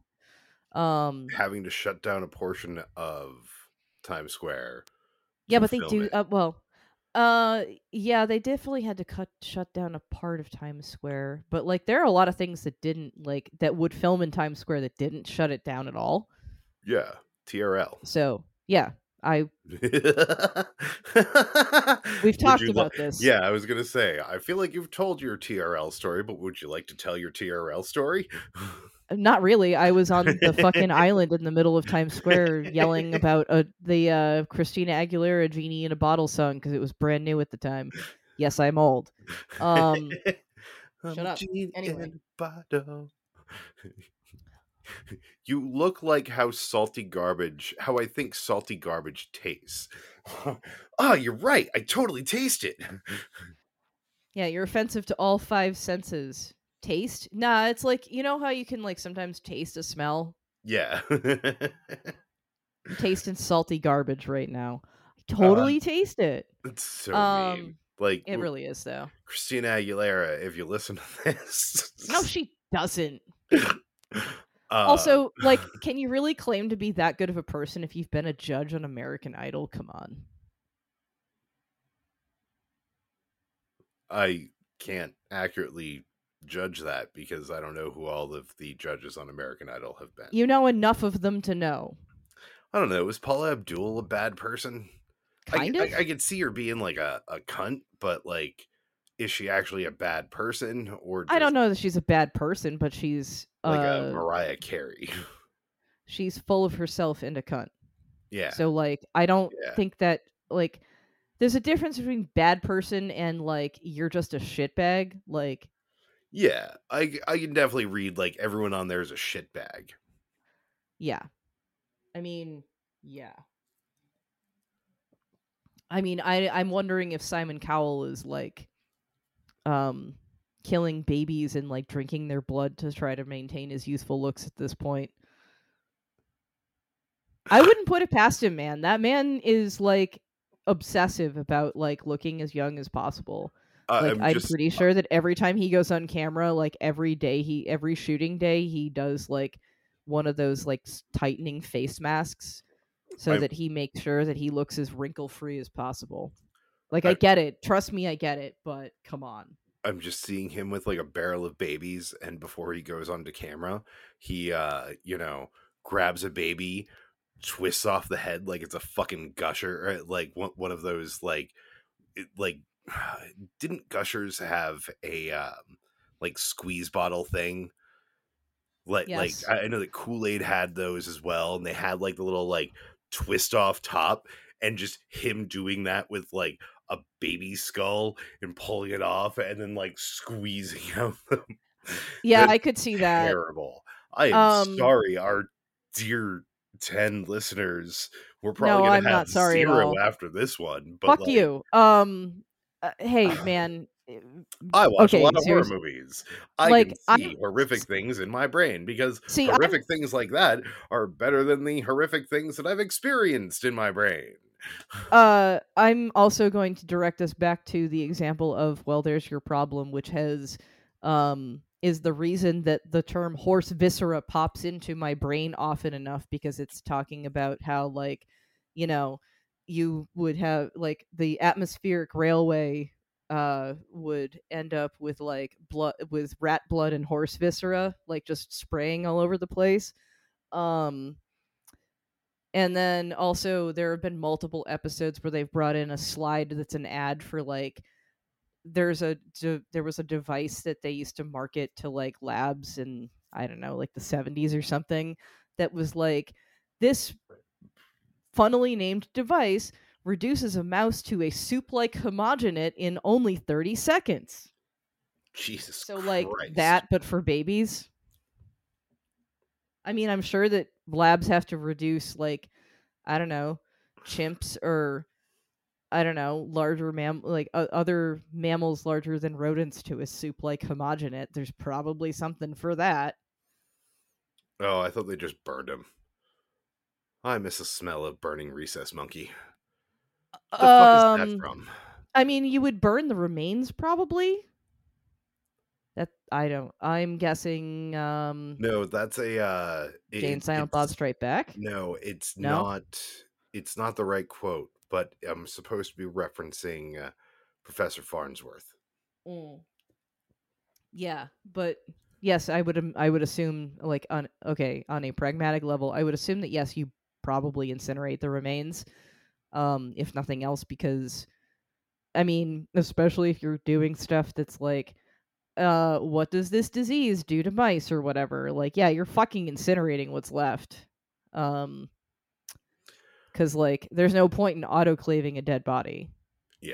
Having to shut down a portion of Times Square. Yeah, but they do. Yeah, they definitely had to shut down a part of Times Square. But like, there are a lot of things that didn't, like, that would film in Times Square that didn't shut it down at all. Yeah, TRL. So, yeah, I we've talked about this. Yeah, I was gonna say, I feel like you've told your TRL story, but would you like to tell your TRL story? Not really. I was on the fucking island in the middle of Times Square yelling about the Christina Aguilera Genie in a Bottle song because it was brand new at the time. Yes, I'm old. Shut up. Anyway. You look like how I think salty garbage tastes. Oh, you're right. I totally taste it. Yeah, you're offensive to all five senses. Taste? Nah, it's like, you know how you can like sometimes taste a smell? Yeah. I'm tasting salty garbage right now. I totally taste it. It's so mean. Like, it really is, though. Christina Aguilera, if you listen to this. No, she doesn't. Also, like, can you really claim to be that good of a person if you've been a judge on American Idol? Come on. I can't accurately judge that because I don't know who all of the judges on American Idol have been. You know enough of them to know. I don't know. Was Paula Abdul a bad person? Kind of? I could see her being like a cunt, but like, is she actually a bad person? Or just... I don't know that she's a bad person, but she's... like a Mariah Carey. She's full of herself and a cunt. Yeah. So, like, I don't think that, like, there's a difference between bad person and, like, you're just a shitbag. Like... Yeah. I can definitely read, like, everyone on there is a shitbag. Yeah. I mean, yeah. I mean, I'm wondering if Simon Cowell is, like, killing babies and like drinking their blood to try to maintain his youthful looks at this point. I wouldn't put it past him, man. That man is like obsessive about like looking as young as possible. Like, I'm pretty sure that every time he goes on camera, like every shooting day, he does like one of those like tightening face masks so that he makes sure that he looks as wrinkle free as possible. Like, I get it. Trust me, I get it. But come on. I'm just seeing him with like a barrel of babies, and before he goes onto camera, he, grabs a baby, twists off the head like it's a fucking gusher, or like one of those like didn't gushers have a like squeeze bottle thing? Yes. Like I know that Kool-Aid had those as well, and they had like the little like twist off top, and just him doing that with like a baby skull and pulling it off and then like squeezing out them. Yeah, I could see that. Terrible. I am sorry, our dear 10 listeners. We're probably going to have zero after this one. But fuck like, you. Hey, man. I watch a lot of horror movies. I like, can see horrific things in my brain because horrific things like that are better than the horrific things that I've experienced in my brain. I'm also going to direct us back to the example of, well, there's your problem, which has is the reason that the term horse viscera pops into my brain often enough, because it's talking about how, like, you know, you would have like the atmospheric railway would end up with like blood, with rat blood and horse viscera, like just spraying all over the place. And then also there have been multiple episodes where they've brought in a slide that's an ad for like, there was a device that they used to market to like labs in, I don't know, like the 70s or something, that was like, this funnily named device reduces a mouse to a soup-like homogenate in only 30 seconds. Jesus Christ. So like that, but for babies. I mean, I'm sure that labs have to reduce, like, I don't know, chimps or, I don't know, larger other mammals larger than rodents to a soup-like homogenate. There's probably something for that. Oh, I thought they just burned him. I miss the smell of burning recess monkey. What the fuck is that from? I mean, you would burn the remains, probably. I'm guessing... no, that's a... Jane Silent Bob Strike Back? No, it's not... It's not the right quote, but I'm supposed to be referencing Professor Farnsworth. Mm. Yeah, but yes, I would assume, like, on a pragmatic level, I would assume that, yes, you probably incinerate the remains, if nothing else, because, I mean, especially if you're doing stuff that's like, what does this disease do to mice or whatever? Like, yeah, you're fucking incinerating what's left. Because, like, there's no point in autoclaving a dead body. Yeah.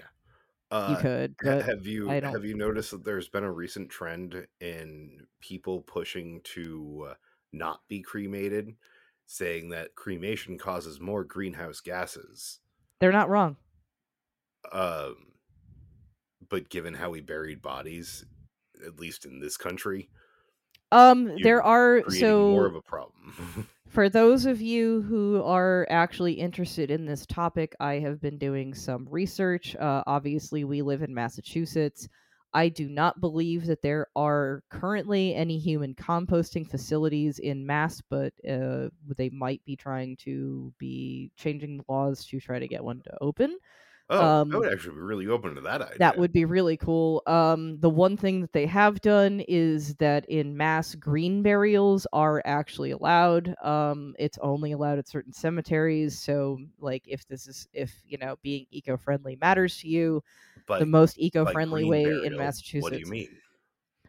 You could. Have you noticed that there's been a recent trend in people pushing to not be cremated, saying that cremation causes more greenhouse gases? They're not wrong. But given how we buried bodies, at least in this country, there are so more of a problem. For those of you who are actually interested in this topic, I have been doing some research. Obviously, we live in Massachusetts. I do not believe that there are currently any human composting facilities in Mass, but they might be trying to be changing the laws to try to get one to open. Oh, I would actually be really open to that idea. That would be really cool. The one thing that they have done is that in Mass, green burials are actually allowed. It's only allowed at certain cemeteries. So, like, if being eco-friendly matters to you, the most eco-friendly way in Massachusetts. What do you mean?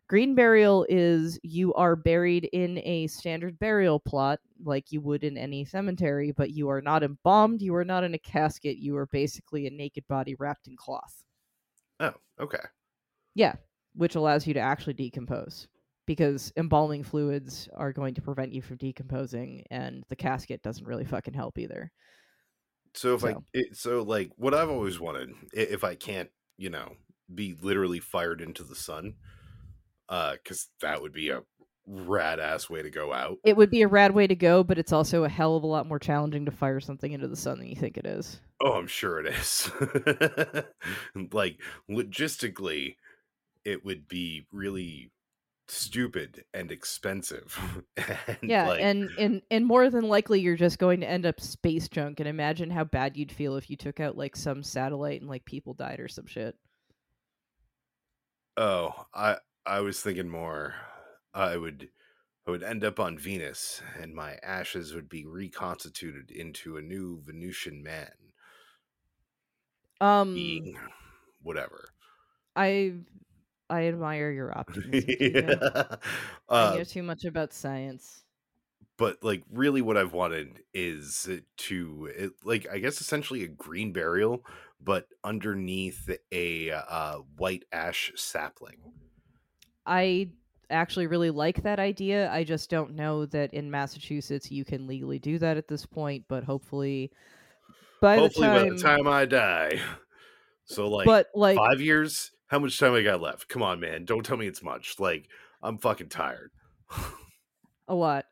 Green burial is you are buried in a standard burial plot like you would in any cemetery, but you are not embalmed, you are not in a casket, you are basically a naked body wrapped in cloth. Oh, okay. Yeah, which allows you to actually decompose, because embalming fluids are going to prevent you from decomposing, and the casket doesn't really fucking help either. So what I've always wanted, if I can't, be literally fired into the sun, because that would be a rad ass way to go out. It would be a rad way to go, but it's also a hell of a lot more challenging to fire something into the sun than you think it is. Oh, I'm sure it is. Like, logistically, it would be really stupid and expensive. and more than likely, you're just going to end up space junk. And imagine how bad you'd feel if you took out like some satellite and like people died or some shit. Oh, I was thinking more. I would end up on Venus, and my ashes would be reconstituted into a new Venusian man. Being whatever. I admire your optimism. Yeah. I know too much about science. But like, really, what I've wanted is I guess essentially a green burial, but underneath a white ash sapling. I actually really like that idea. I just don't know that in Massachusetts you can legally do that at this point, but hopefully by the time I die. So like 5 years, how much time I got left? Come on, man. Don't tell me it's much. Like, I'm fucking tired. A lot.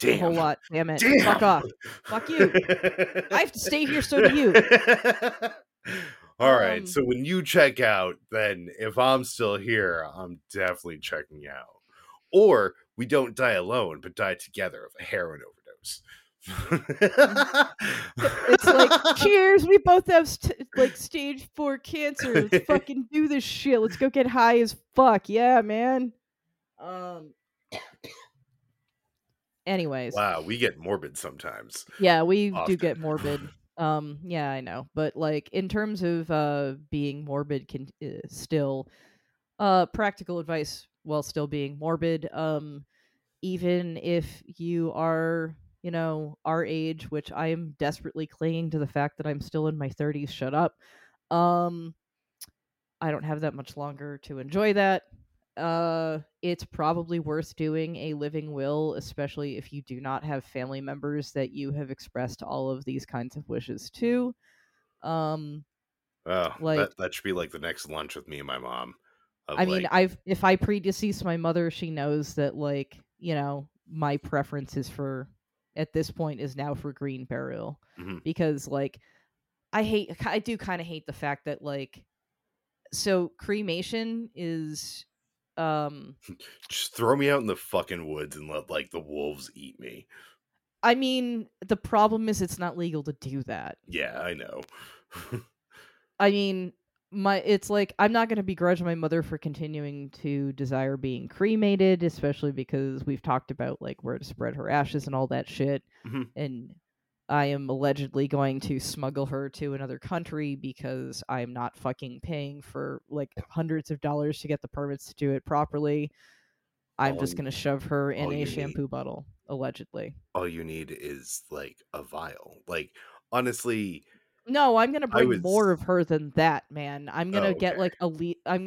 Damn. A whole lot. Damn it. Damn. Fuck off. Fuck you. I have to stay here, so do you. All right, so when you check out, then if I'm still here, I'm definitely checking out. Or we don't die alone, but die together of a heroin overdose. It's like, cheers, we both have stage 4 cancer. Let's fucking do this shit. Let's go get high as fuck. Yeah, man. Anyways. Wow, we get morbid sometimes. Yeah, we often do get morbid. Yeah, I know. But like, in terms of being morbid, practical advice while still being morbid, even if you are, our age, which I am desperately clinging to the fact that I'm still in my 30s, shut up. I don't have that much longer to enjoy that. It's probably worth doing a living will, especially if you do not have family members that you have expressed all of these kinds of wishes to. That should be like the next lunch with me and my mom. If I predecease my mother, she knows that my preference is now for green burial, mm-hmm. because I do kind of hate the fact that cremation is. Just throw me out in the fucking woods and let the wolves eat me. I mean, the problem is it's not legal to do that. Yeah, I know. I mean, I'm not going to begrudge my mother for continuing to desire being cremated, especially because we've talked about where to spread her ashes and all that shit. Mm-hmm. And I am allegedly going to smuggle her to another country because I'm not fucking paying for like hundreds of dollars to get the permits to do it properly. I'm just going to shove her in a shampoo bottle, allegedly. All you need is like a vial. Like, honestly... No, I'm going to bring more of her than that, man. I'm going to get like a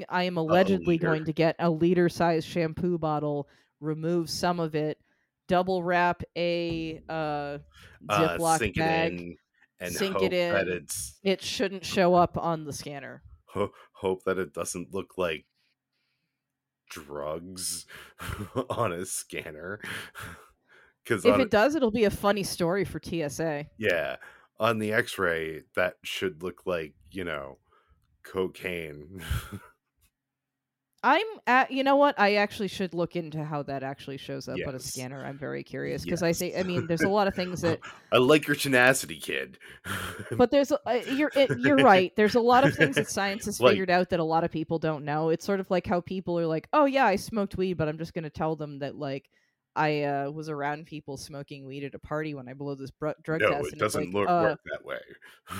I am allegedly going to get a liter-sized shampoo bottle, remove some of it, double wrap a Ziploc sink bag, it in and sink it in. That it shouldn't show up on the scanner. Hope that it doesn't look like drugs on a scanner. Because if it does, it'll be a funny story for TSA. Yeah. On the x-ray, that should look like, you know, cocaine. You know what? I actually should look into how that actually shows up on a scanner. I'm very curious because there's a lot of things that I like your tenacity, kid. But there's you're right. There's a lot of things that science has figured out that a lot of people don't know. It's sort of like how people are like, "Oh yeah, I smoked weed," but I'm just going to tell them that like I was around people smoking weed at a party when I blew this drug test. No, it doesn't work that way.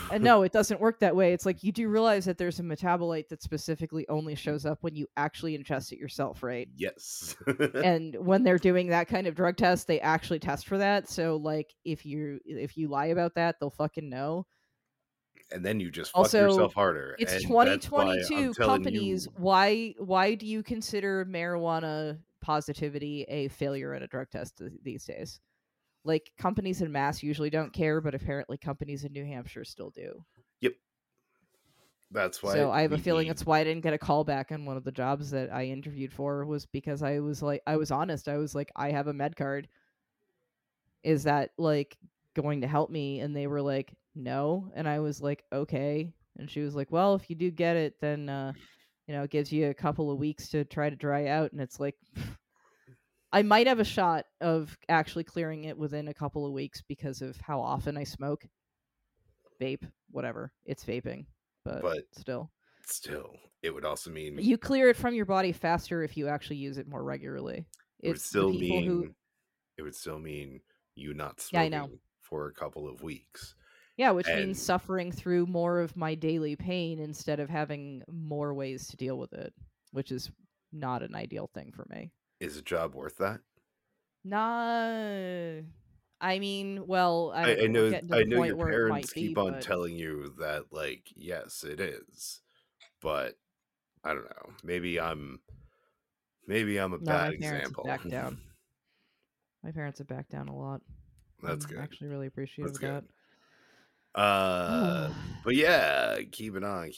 And no, it doesn't work that way. It's like, you do realize that there's a metabolite that specifically only shows up when you actually ingest it yourself, right? Yes. And when they're doing that kind of drug test, they actually test for that. So, like, if you lie about that, they'll fucking know. And then you just fuck yourself harder. It's 2022 companies. Why do you consider marijuana positivity a failure at a drug test these days? Like, companies in Mass usually don't care, but apparently companies in New Hampshire still do. Yep. That's why. So I have a feeling that's why I didn't get a call back on one of the jobs that I interviewed for, was because I was honest. I was like, I have a med card. Is that like going to help me? And they were like, no. And I was like, okay. And she was like, well, if you do get it, then it gives you a couple of weeks to try to dry out. And it's like, I might have a shot of actually clearing it within a couple of weeks because of how often I smoke. Vape, whatever. It's vaping, but still. Still, it would also mean... You clear it from your body faster if you actually use it more regularly. It would still mean you not smoking for a couple of weeks. Yeah, which means suffering through more of my daily pain instead of having more ways to deal with it, which is not an ideal thing for me. Is a job worth that? Nah. I mean, well, I know. I know your parents keep on telling you that, like, yes, it is, but I don't know. Maybe I'm a bad example. Back down. My parents have backed down a lot. That's good. I actually really appreciate that. Good. But yeah, keep it on.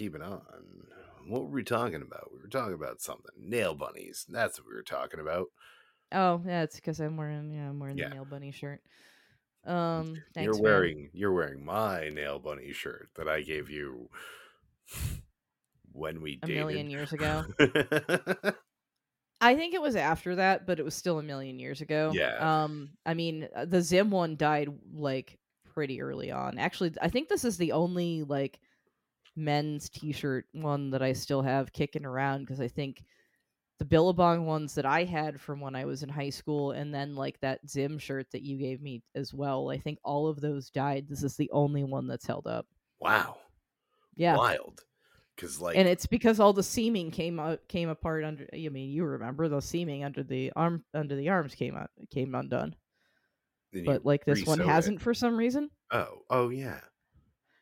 What were we talking about? We were talking about something. Nail bunnies. That's what we were talking about. Oh, yeah, it's because I'm wearing the nail bunny shirt. Thanks, you're wearing my nail bunny shirt that I gave you when we dated. 1,000,000 years ago. I think it was after that, but it was still 1,000,000 years ago. Yeah. I mean, the Zim one died like pretty early on. Actually, I think this is the only like men's t-shirt one that I still have kicking around, because I think the Billabong ones that I had from when I was in high school, and then like that Zim shirt that you gave me as well, I think all of those died. This is the only one that's held up. Wow. Yeah. Wild. Because like, and it's because all the seaming came apart under. I mean, you remember the seaming under the arms came undone. But like this one hasn't for some reason. Oh yeah.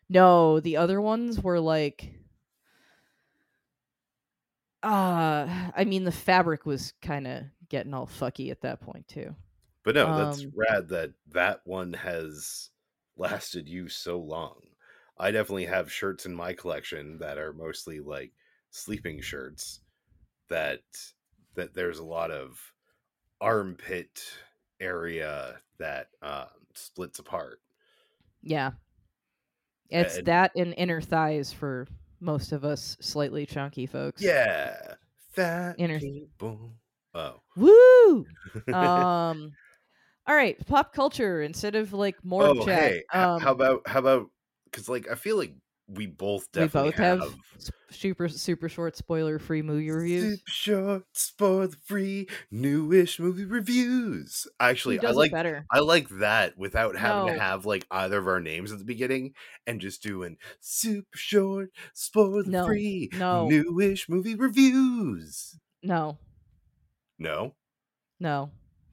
No, the other ones were like, I mean, the fabric was kind of getting all fucky at that point too. But no, that's rad that one has lasted you so long. I definitely have shirts in my collection that are mostly like sleeping shirts that there's a lot of armpit area that splits apart. Yeah, it's that and inner thighs for most of us slightly chunky folks. Yeah, fat inner people. Oh, woo. All right, pop culture instead of like more chat. Hey, how about because like I feel like we both definitely have super short spoiler-free movie reviews. Super short spoiler-free newish movie reviews. Actually, I like that without having to have like either of our names at the beginning and just doing super short spoiler-free newish movie reviews. No.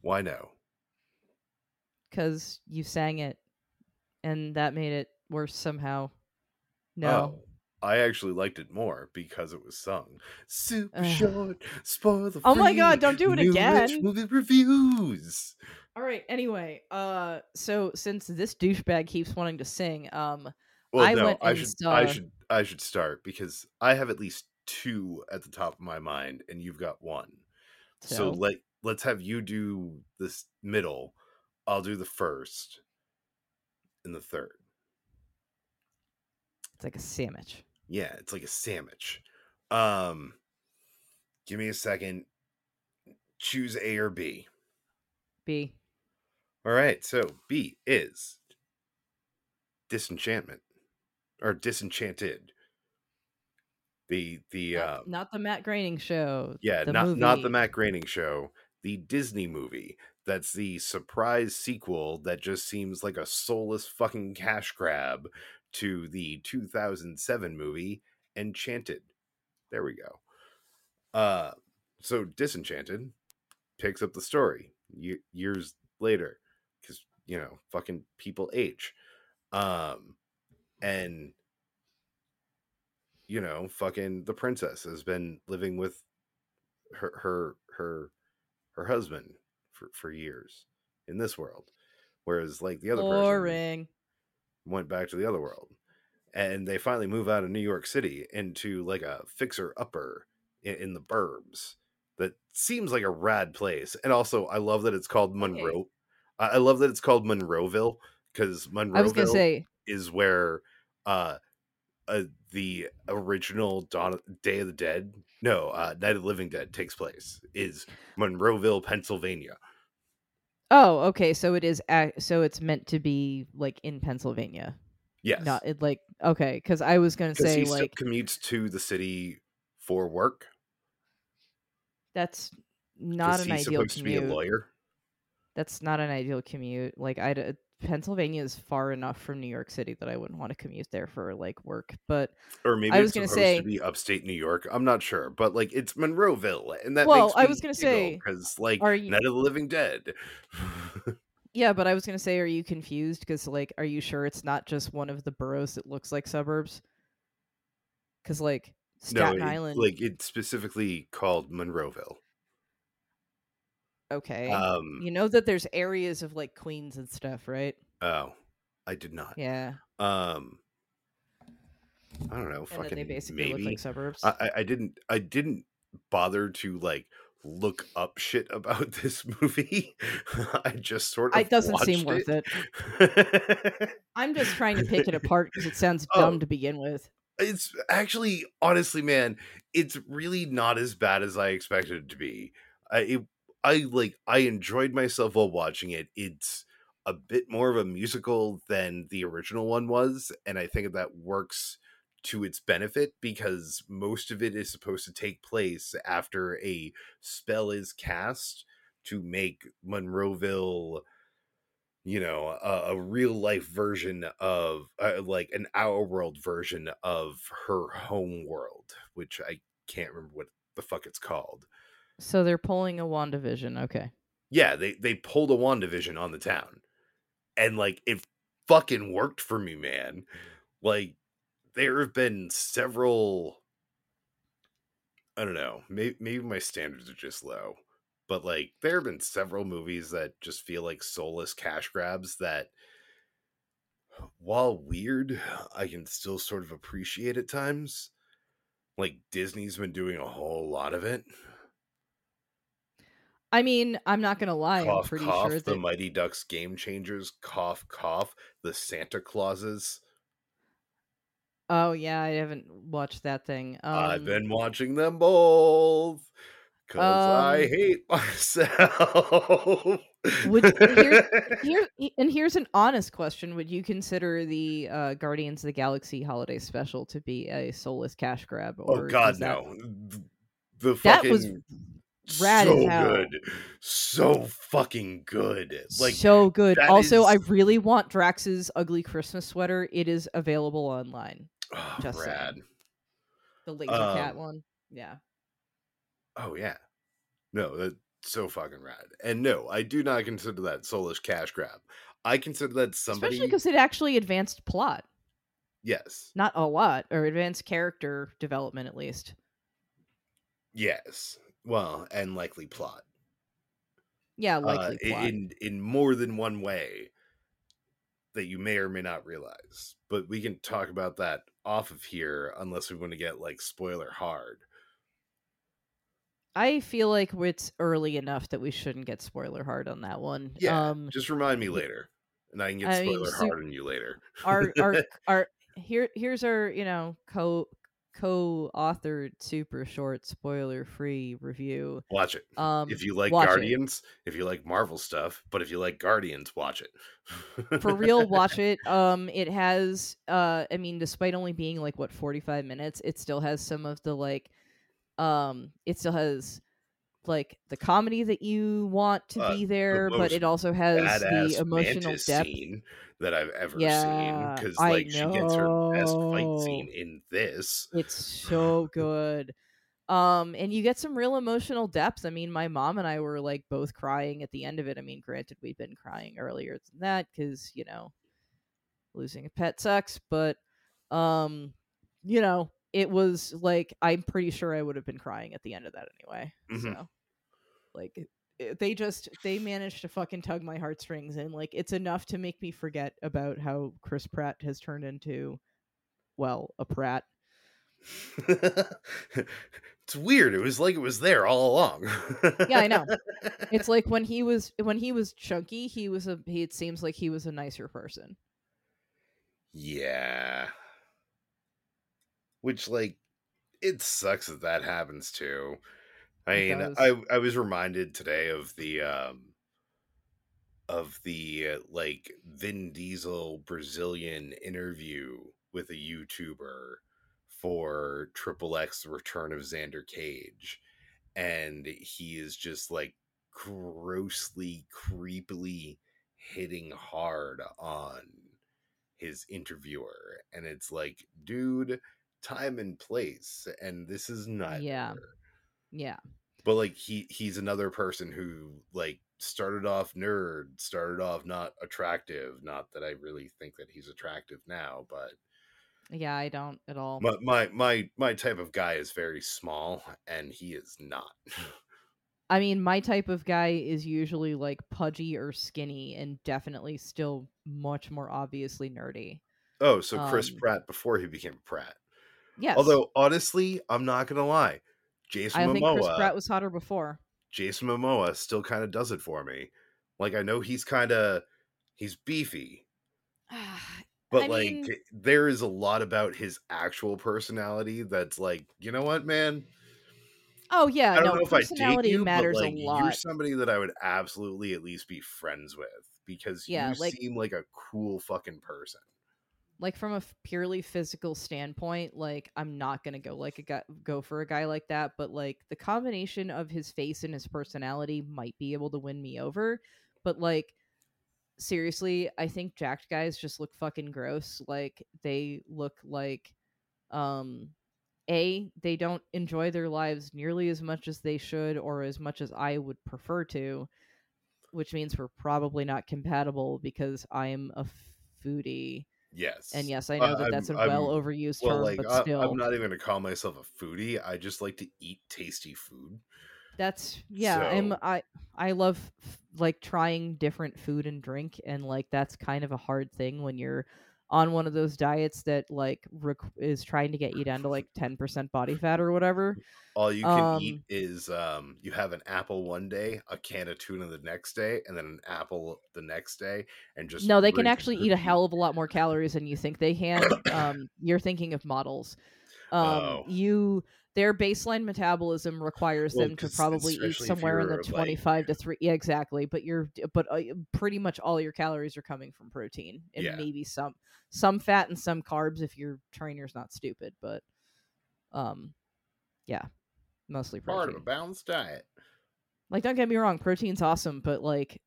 Why no? Because you sang it, and that made it worse somehow. No. Oh, I actually liked it more because it was sung. Super short, spoil the Oh my god, don't do it again. Movie reviews. All right, anyway, so since this douchebag keeps wanting to sing, I should start because I have at least two at the top of my mind and you've got one. So let's have you do this middle. I'll do the first and the third. It's like a sandwich. Yeah, it's like a sandwich. Give me a second. Choose A or B. B. All right, so B is Disenchanted. Not the Matt Groening show. Yeah, not the Matt Groening show. The Disney movie. That's the surprise sequel that just seems like a soulless fucking cash grab to the 2007 movie Enchanted. There we go. So Disenchanted picks up the story years later because, you know, fucking people age. And, you know, fucking the princess has been living with her husband for years in this world, whereas like the other person went back to the other world, and they finally move out of New York City into like a fixer-upper in the burbs. That seems like a rad place, and also I love that it's called Monroe. I love that it's called Monroeville because Monroeville is where the original Night of the Living Dead takes place. Is Monroeville, Pennsylvania. Oh, okay. So it is. So it's meant to be like in Pennsylvania. Yes. Not it like okay. Because I was going to say he like commutes to the city for work. That's not an ideal commute. He's supposed to be a lawyer. That's not an ideal commute. Like Pennsylvania is far enough from New York City that I wouldn't want to commute there for like work. But or maybe it's supposed to be upstate New York. I'm not sure, but like it's Monroeville, and that. Well, I was going to say because like Night of the Living Dead. Yeah, but I was going to say, are you confused? Because like, are you sure it's not just one of the boroughs that looks like suburbs? Because like Staten Island, like it's specifically called Monroeville. Okay. You know that there's areas of like Queens and stuff, right? Oh, I did not. Yeah. I don't know. And fucking then they basically maybe look like suburbs. I didn't bother to like look up shit about this movie. I just sort of. It doesn't seem worth it. I'm just trying to pick it apart because it sounds dumb to begin with. It's actually, honestly, man, it's really not as bad as I expected it to be. I enjoyed myself while watching it. It's a bit more of a musical than the original one was, and I think that works to its benefit because most of it is supposed to take place after a spell is cast to make Monroeville, you know, a real life version of like an our world version of her home world, which I can't remember what the fuck it's called. So they're pulling a WandaVision, okay. Yeah, they pulled a WandaVision on the town. And, like, it fucking worked for me, man. Like, there have been several... I don't know, maybe my standards are just low. But, like, there have been several movies that just feel like soulless cash grabs that, while weird, I can still sort of appreciate at times. Like, Disney's been doing a whole lot of it. I mean, I'm not going to lie. Cough, I'm pretty cough, sure that... the Mighty Ducks Game Changers, cough, cough, the Santa Clauses. Oh, yeah, I haven't watched that thing. I've been watching them both. Because I hate myself. Here's an honest question. Would you consider the Guardians of the Galaxy holiday special to be a soulless cash grab? Or no. The fucking... That was rad as hell. Good. So fucking good. Like, so good. Also, I really want Drax's ugly Christmas sweater. It is available online. Oh, just rad. Saying. The laser cat one. Yeah. Oh, yeah. No, that's so fucking rad. And no, I do not consider that soulless cash grab. I consider that somebody... Especially because it actually advanced plot. Yes. Not a lot, or advanced character development, at least. Yes. Well, and likely plot. Yeah, likely plot. In more than one way that you may or may not realize. But we can talk about that off of here, unless we want to get, like, spoiler hard. I feel like it's early enough that we shouldn't get spoiler hard on that one. Yeah, just remind me later, and I can get spoiler hard on you later. Our here's our co-authored super short spoiler free review. Watch it if you like Guardians, if you like Marvel stuff, but if you like Guardians, watch it. For real, watch it. It has despite only being like 45 minutes, it still has some of the it still has like the comedy that you want to be there, but it also has the emotional depth scene that I've ever seen, because she gets her best fight scene in this. It's so good. And you get some real emotional depth. I mean, my mom and I were like both crying at the end of it. I mean, granted, we've been crying earlier than that because losing a pet sucks, but it was like, I'm pretty sure I would have been crying at the end of that anyway. Mm-hmm. So, like, they managed to fucking tug my heartstrings, and like, it's enough to make me forget about how Chris Pratt has turned into, well, a Pratt. It's weird. It was like it was there all along. Yeah, I know. It's like when he was chunky, it seems like he was a nicer person. Yeah. Which, like, it sucks that happens, too. I mean, I was reminded today of the Vin Diesel Brazilian interview with a YouTuber for Triple X: The Return of Xander Cage. And he is just, like, grossly, creepily hitting hard on his interviewer. And it's like, dude... time and place, and this is not yeah but like he's another person who like started off not attractive, not that I really think that he's attractive now, but yeah, I don't at all. My type of guy is very small, and he is not. I mean, my type of guy is usually like pudgy or skinny, and definitely still much more obviously nerdy. Oh, so Chris Pratt before he became Pratt. Yes. Although, honestly, I'm not going to lie. I think Chris Pratt was hotter before. Jason Momoa still kind of does it for me. Like, I know he's beefy. But, there is a lot about his actual personality that's like, you know what, man? Oh, yeah. Personality matters a lot. You're somebody that I would absolutely at least be friends with, because you seem like a cool fucking person. Like, from a purely physical standpoint, like, I'm not going to go for a guy like that. But, like, the combination of his face and his personality might be able to win me over. But, like, seriously, I think jacked guys just look fucking gross. Like, they look like, they don't enjoy their lives nearly as much as they should, or as much as I would prefer to. Which means we're probably not compatible, because I'm a foodie. Yes. And yes, I know that's a overused term, like, but still. I'm not even going to call myself a foodie. I just like to eat tasty food. That's, yeah. So... I love, like, trying different food and drink, and, like, that's kind of a hard thing when you're on one of those diets that, like, is trying to get you down to, like, 10% body fat or whatever. All you can eat is, you have an apple one day, a can of tuna the next day, and then an apple the next day, and just... No, they can actually eat a hell of a lot more calories than you think they can. You're thinking of models. Their baseline metabolism requires them to probably eat somewhere in the 25 to 3. Yeah, exactly. But pretty much all your calories are coming from protein and maybe some fat and some carbs if your trainer's not stupid. But mostly protein. Part of a balanced diet. Like, don't get me wrong, protein's awesome, but like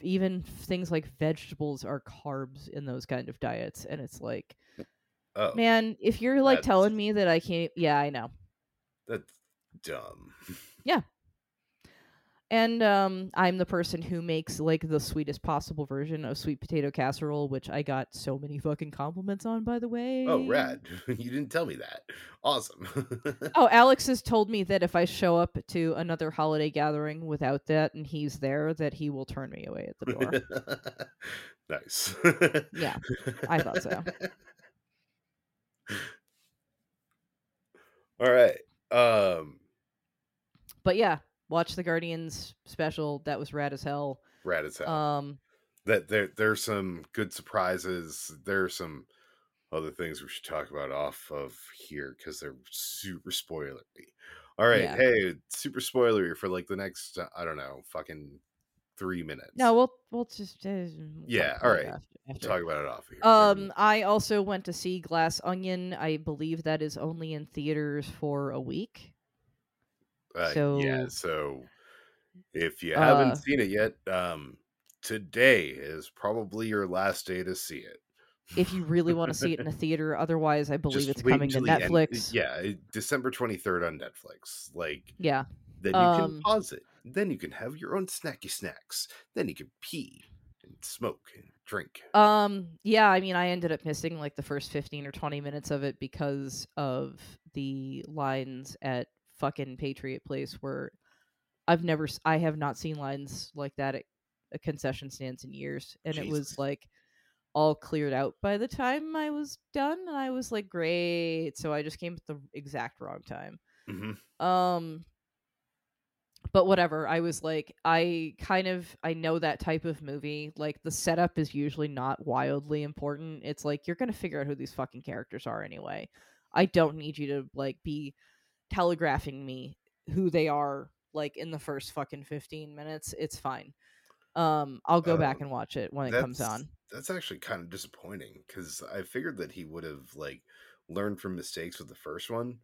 even things like vegetables are carbs in those kind of diets, and it's like. Oh, man, if you're like telling me that I can't, I know. That's dumb. Yeah. And I'm the person who makes like the sweetest possible version of sweet potato casserole, which I got so many fucking compliments on, by the way. Oh, rad. You didn't tell me that. Awesome. Oh, Alex has told me that if I show up to another holiday gathering without that and he's there, that he will turn me away at the door. Nice. Yeah, I thought so. All right. But yeah, watch the Guardians special. That was rad as hell. That there's some good surprises. There are some other things we should talk about off of here because they're super spoilery. All right, hey, super spoilery for like the next I don't know, fucking 3 minutes. No, we'll just all right. We'll talk about it off here. I also went to see Glass Onion. I believe that is only in theaters for a week. So if you haven't seen it yet, today is probably your last day to see it. If you really want to see it in a theater, otherwise I believe it's coming to Netflix. December 23rd on Netflix. Then you can pause it. Then you can have your own snacky snacks. Then you can pee and smoke and drink. I mean, I ended up missing like the first 15 or 20 minutes of it because of the lines at fucking Patriot Place where I have not seen lines like that at a concession stands in years. And Jesus. It was like all cleared out by the time I was done. And I was like, great. So I just came at the exact wrong time. Mm-hmm. But whatever, I was like, I know that type of movie. Like, the setup is usually not wildly important. It's like, you're going to figure out who these fucking characters are anyway. I don't need you to, like, be telegraphing me who they are, like, in the first fucking 15 minutes. It's fine. I'll go back and watch it when it comes on. That's actually kind of disappointing, because I figured that he would have, like, learned from mistakes with the first one.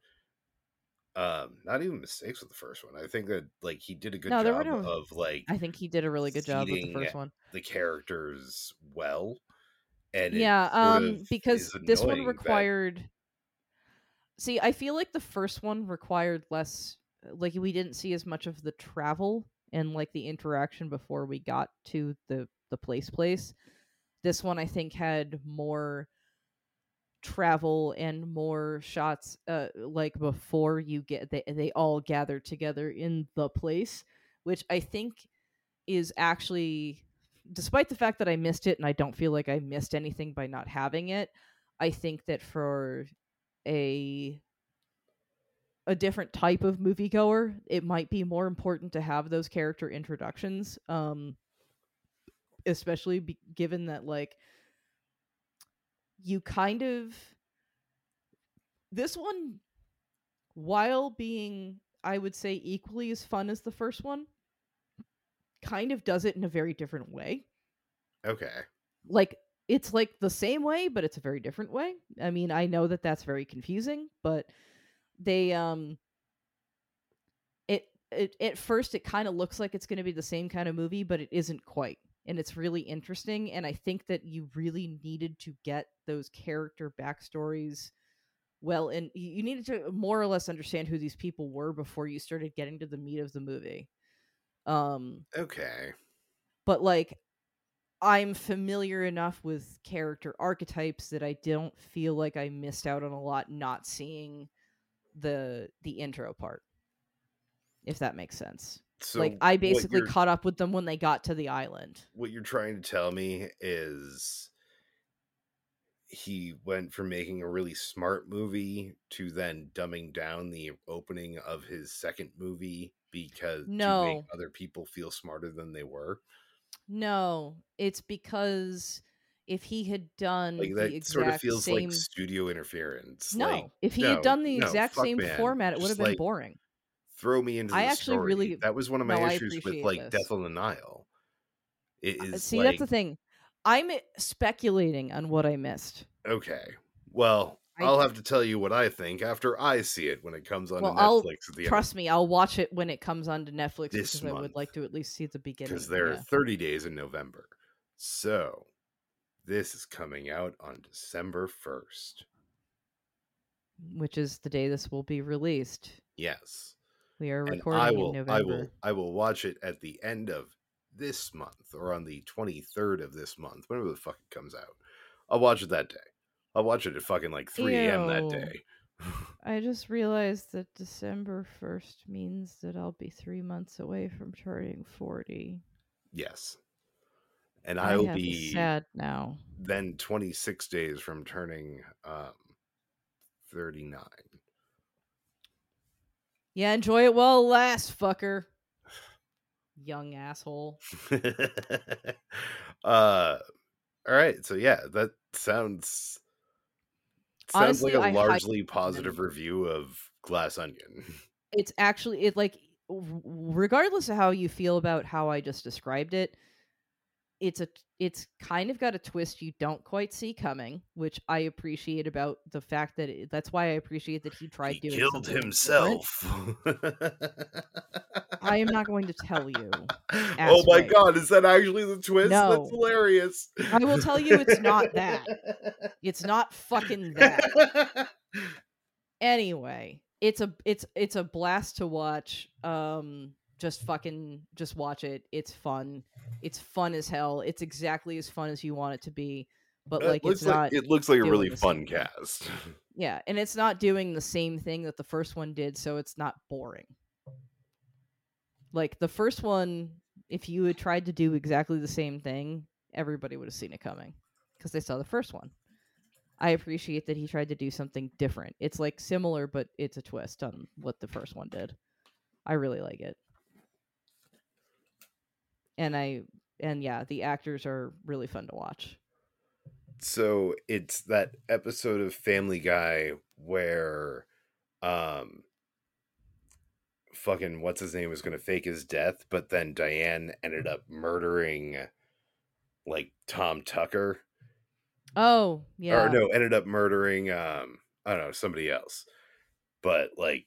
Not even mistakes with the first one. I think that like he did a good job of like. I think he did a really good job with the first one. The characters well, and because this one required. See, I feel like the first one required less. Like we didn't see as much of the travel and like the interaction before we got to the place. This one I think had more travel and more shots like before you get they all gather together in the place, which I think is actually, despite the fact that I missed it and I don't feel like I missed anything by not having it, I think that for a different type of moviegoer it might be more important to have those character introductions, especially given that like you kind of, this one, while being, I would say, equally as fun as the first one, kind of does it in a very different way. Okay. Like, it's like the same way, but it's a very different way. I mean, I know that that's very confusing, but they, it at first, it kind of looks like it's going to be the same kind of movie, but it isn't quite. And it's really interesting, and I think that you really needed to get those character backstories well, and you needed to more or less understand who these people were before you started getting to the meat of the movie. Okay. But, like, I'm familiar enough with character archetypes that I don't feel like I missed out on a lot not seeing the intro part, if that makes sense. So like I basically caught up with them when they got to the island. What you're trying to tell me is he went from making a really smart movie to then dumbing down the opening of his second movie to make other people feel smarter than they were. No, it's because if he had done like that, the exact sort of feels same... like studio interference. No, like, if he had done the exact same format, it would have been like, boring. Throw me into. Really, that was one of my issues with like Death on the Nile. It is see, like... that's the thing. I'm speculating on what I missed. Okay, well, I'll have to tell you what I think after I see it when it comes on Netflix. At the trust me, I'll watch it when it comes on to Netflix this month. I would like to at least see the beginning. Because there are 30 days in November, so. This is coming out on December 1st. Which is the day this will be released. Yes. We are recording in November. I will watch it at the end of this month, or on the 23rd of this month, whenever the fuck it comes out. I'll watch it that day. I'll watch it at fucking like 3 a.m. that day. I just realized that December 1st means that I'll be 3 months away from turning 40. Yes. And I will be sad now. Then 26 days from turning 39. Yeah, enjoy it while it lasts, fucker. Young asshole. All right, so yeah, that sounds honestly, like a largely positive review of Glass Onion. It's actually regardless of how you feel about how I just described it. It's kind of got a twist you don't quite see coming, which I appreciate about the fact that that's why I appreciate that he tried doing killed himself. I am not going to tell you. Oh my God, is that actually the twist? No. That's hilarious. I will tell you it's not that. It's not fucking that. Anyway, it's a blast to watch. Just watch it. It's fun. It's fun as hell. It's exactly as fun as you want it to be. But it looks like a really fun cast. Yeah, and it's not doing the same thing that the first one did, so it's not boring. Like the first one, if you had tried to do exactly the same thing, everybody would have seen it coming because they saw the first one. I appreciate that he tried to do something different. It's like similar, but it's a twist on what the first one did. I really like it. And the actors are really fun to watch. So it's that episode of Family Guy where fucking what's his name was going to fake his death, but then Diane ended up murdering like Tom Tucker. Oh, yeah. Or no, ended up murdering I don't know, somebody else. But like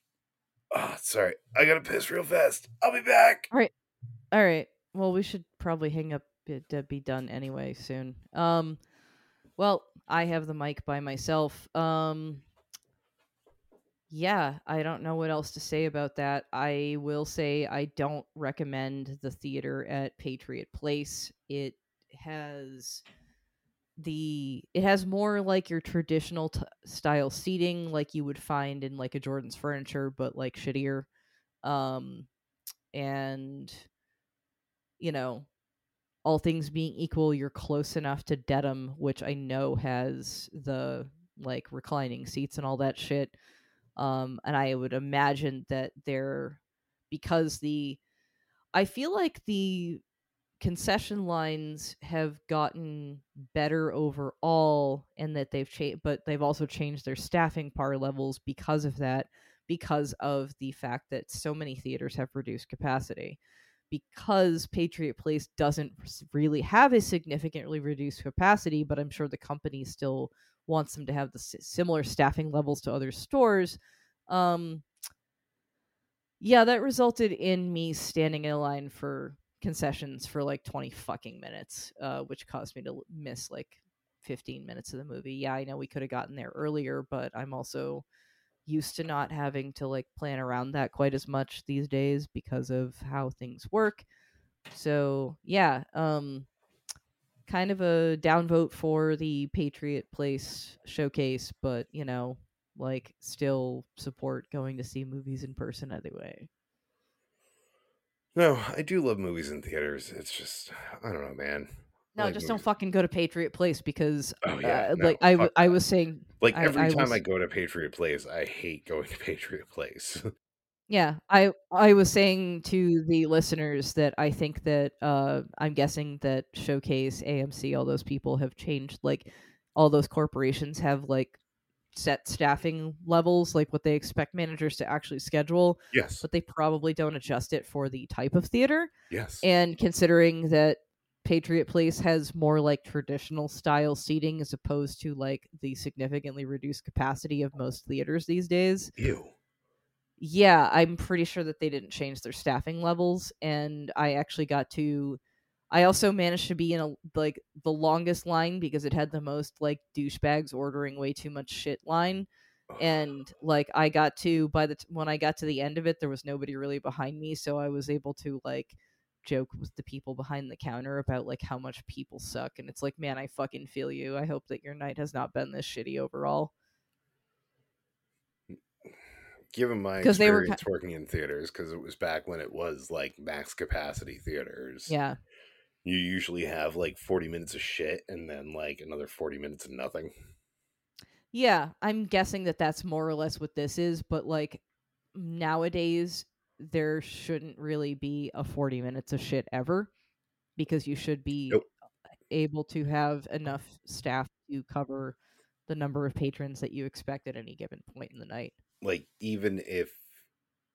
sorry. I got to piss real fast. I'll be back. All right. Well, we should probably hang up to be done anyway soon. Well, I have the mic by myself. I don't know what else to say about that. I will say I don't recommend the theater at Patriot Place. It has more like your traditional style seating like you would find in like a Jordan's Furniture, but like shittier. And... you know, all things being equal, you're close enough to Dedham, which I know has the like reclining seats and all that shit. And I would imagine that I feel like the concession lines have gotten better overall, and that they've changed, but they've also changed their staffing par levels because of that, because of the fact that so many theaters have reduced capacity. Because Patriot Place doesn't really have a significantly reduced capacity, but I'm sure the company still wants them to have the similar staffing levels to other stores. That resulted in me standing in a line for concessions for like 20 fucking minutes, which caused me to miss like 15 minutes of the movie. Yeah, I know we could have gotten there earlier, but I'm also used to not having to like plan around that quite as much these days because of how things work. So yeah, kind of a downvote for the Patriot Place showcase, but you know, like still support going to see movies in person either way. No, I do love movies in theaters. It's just, I don't know, man. No, like just movies. Don't fucking go to Patriot Place because I was saying... Like, every time I go to Patriot Place, I hate going to Patriot Place. Yeah, I was saying to the listeners that I think that I'm guessing that Showcase, AMC, all those people have changed. Like, all those corporations have like set staffing levels, like what they expect managers to actually schedule. Yes, but they probably don't adjust it for the type of theater. Yes, and considering that Patriot Place has more like traditional style seating as opposed to like the significantly reduced capacity of most theaters these days. Ew. Yeah, I'm pretty sure that they didn't change their staffing levels, and I also managed to be in like the longest line because it had the most like douchebags ordering way too much shit line, and like I got to when I got to the end of it, there was nobody really behind me, so I was able to like joke with the people behind the counter about like how much people suck, and it's like, man, I fucking feel you. I hope that your night has not been this shitty overall. Given my experience working in theaters, because it was back when it was like max capacity theaters. Yeah. You usually have like 40 minutes of shit and then like another 40 minutes of nothing. Yeah. I'm guessing that that's more or less what this is. But like nowadays, there shouldn't really be a 40 minutes of shit ever, because you should be able to have enough staff to cover the number of patrons that you expect at any given point in the night. Like, even if...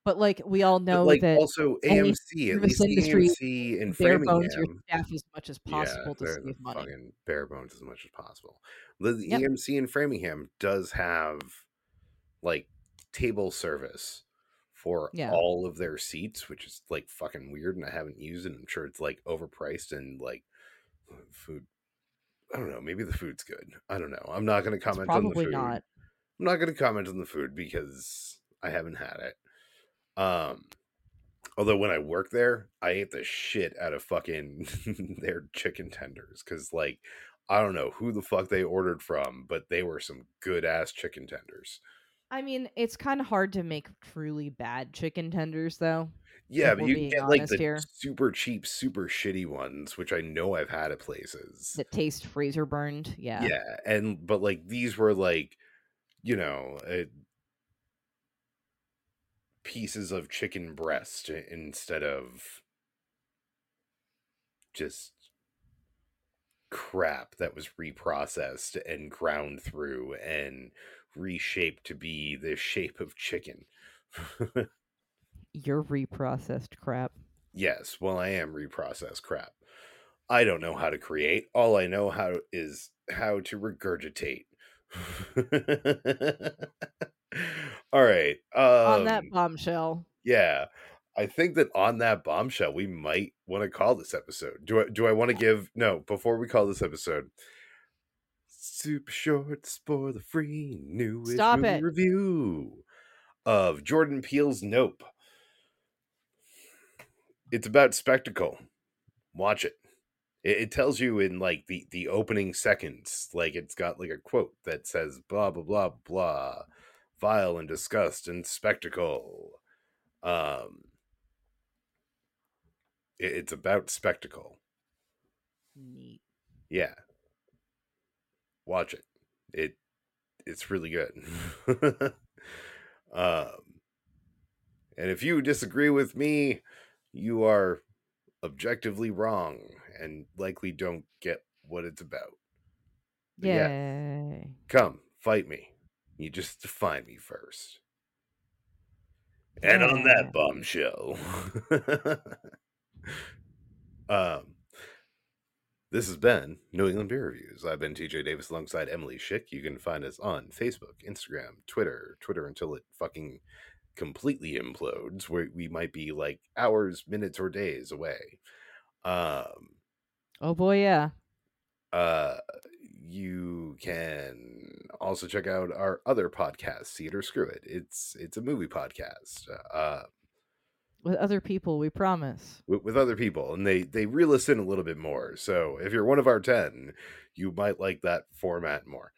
But, like, we all know like, that... Also, AMC, at least AMC in Framingham... Bare bones your staff as much as possible to save money. Fucking bare bones as much as possible. The AMC in Framingham does have, like, table service for all of their seats, which is, like, fucking weird, and I haven't used it. I'm sure it's, like, overpriced and, like, food... I don't know. Maybe the food's good. I don't know. I'm not going to comment on the food. Probably not. I'm not going to comment on the food because I haven't had it. Although when I worked there, I ate the shit out of fucking their chicken tenders. Because, like, I don't know who the fuck they ordered from, but they were some good-ass chicken tenders. I mean, it's kind of hard to make truly bad chicken tenders, though. Yeah, but you get, like, the super cheap, super shitty ones, which I know I've had at places. That taste freezer burned, yeah. Yeah, but, like, these were, like... You know, pieces of chicken breast instead of just crap that was reprocessed and ground through and reshaped to be the shape of chicken. You're reprocessed crap. Yes, well, I am reprocessed crap. I don't know how to create. All I know is how to regurgitate. All right. On that bombshell. Yeah. I think that on that bombshell, we might want to call this episode. Do I want to give... No, before we call this episode... Super short, spoiler free, newish movie review of Jordan Peele's Nope. It's about spectacle. Watch it. It tells you in like the opening seconds, like it's got like a quote that says blah blah blah blah, vile and disgust and spectacle. It's about spectacle. Neat. Yeah. Watch it. It's really good. And if you disagree with me, you are objectively wrong and likely don't get what it's about. Yeah. Come fight me. You just define me first. And on that bombshell, this has been New England Beer Reviews. I've been TJ Davis alongside Emily Schick. You can find us on Facebook, Instagram, Twitter until it fucking completely implodes, where we might be like hours, minutes, or days away. Oh boy, yeah. You can also check out our other podcast, See It or Screw It. It's a movie podcast with other people, we promise. With other people, and they reel us in a little bit more. So if you're one of our 10, you might like that format more.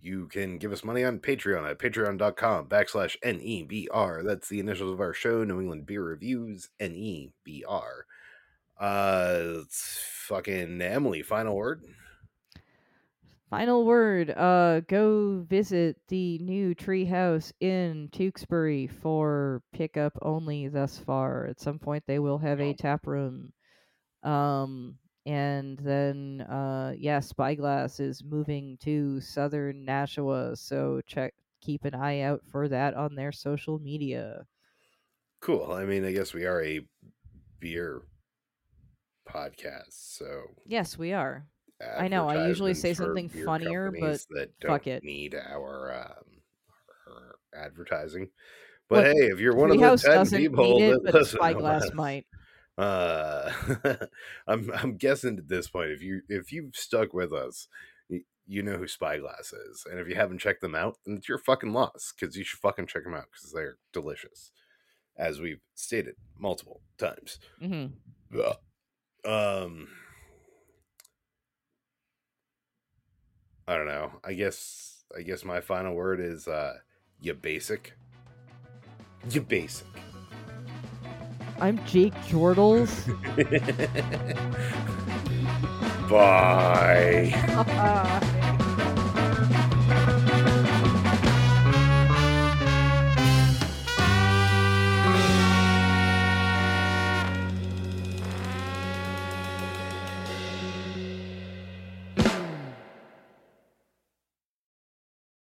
You can give us money on Patreon at patreon.com/NEBR. That's the initials of our show, New England Beer Reviews, NEBR. It's fucking Emily, final word. Final word, go visit the new Treehouse in Tewksbury for pickup only thus far. At some point they will have a tap room. And then, Spyglass is moving to southern Nashua, so keep an eye out for that on their social media. Cool. I mean, I guess we are a beer podcast, so... Yes, we are. I know. I usually say something funnier, but that don't fuck it. Need our advertising, but look, hey, if you're one of the 10 people that listen, Spyglass might. I'm guessing at this point, if you've stuck with us, you know who Spyglass is, and if you haven't checked them out, then it's your fucking loss because you should fucking check them out because they're delicious, as we've stated multiple times. Mm-hmm. I don't know. I guess my final word is you basic. You basic. I'm Jake Bortles. Bye.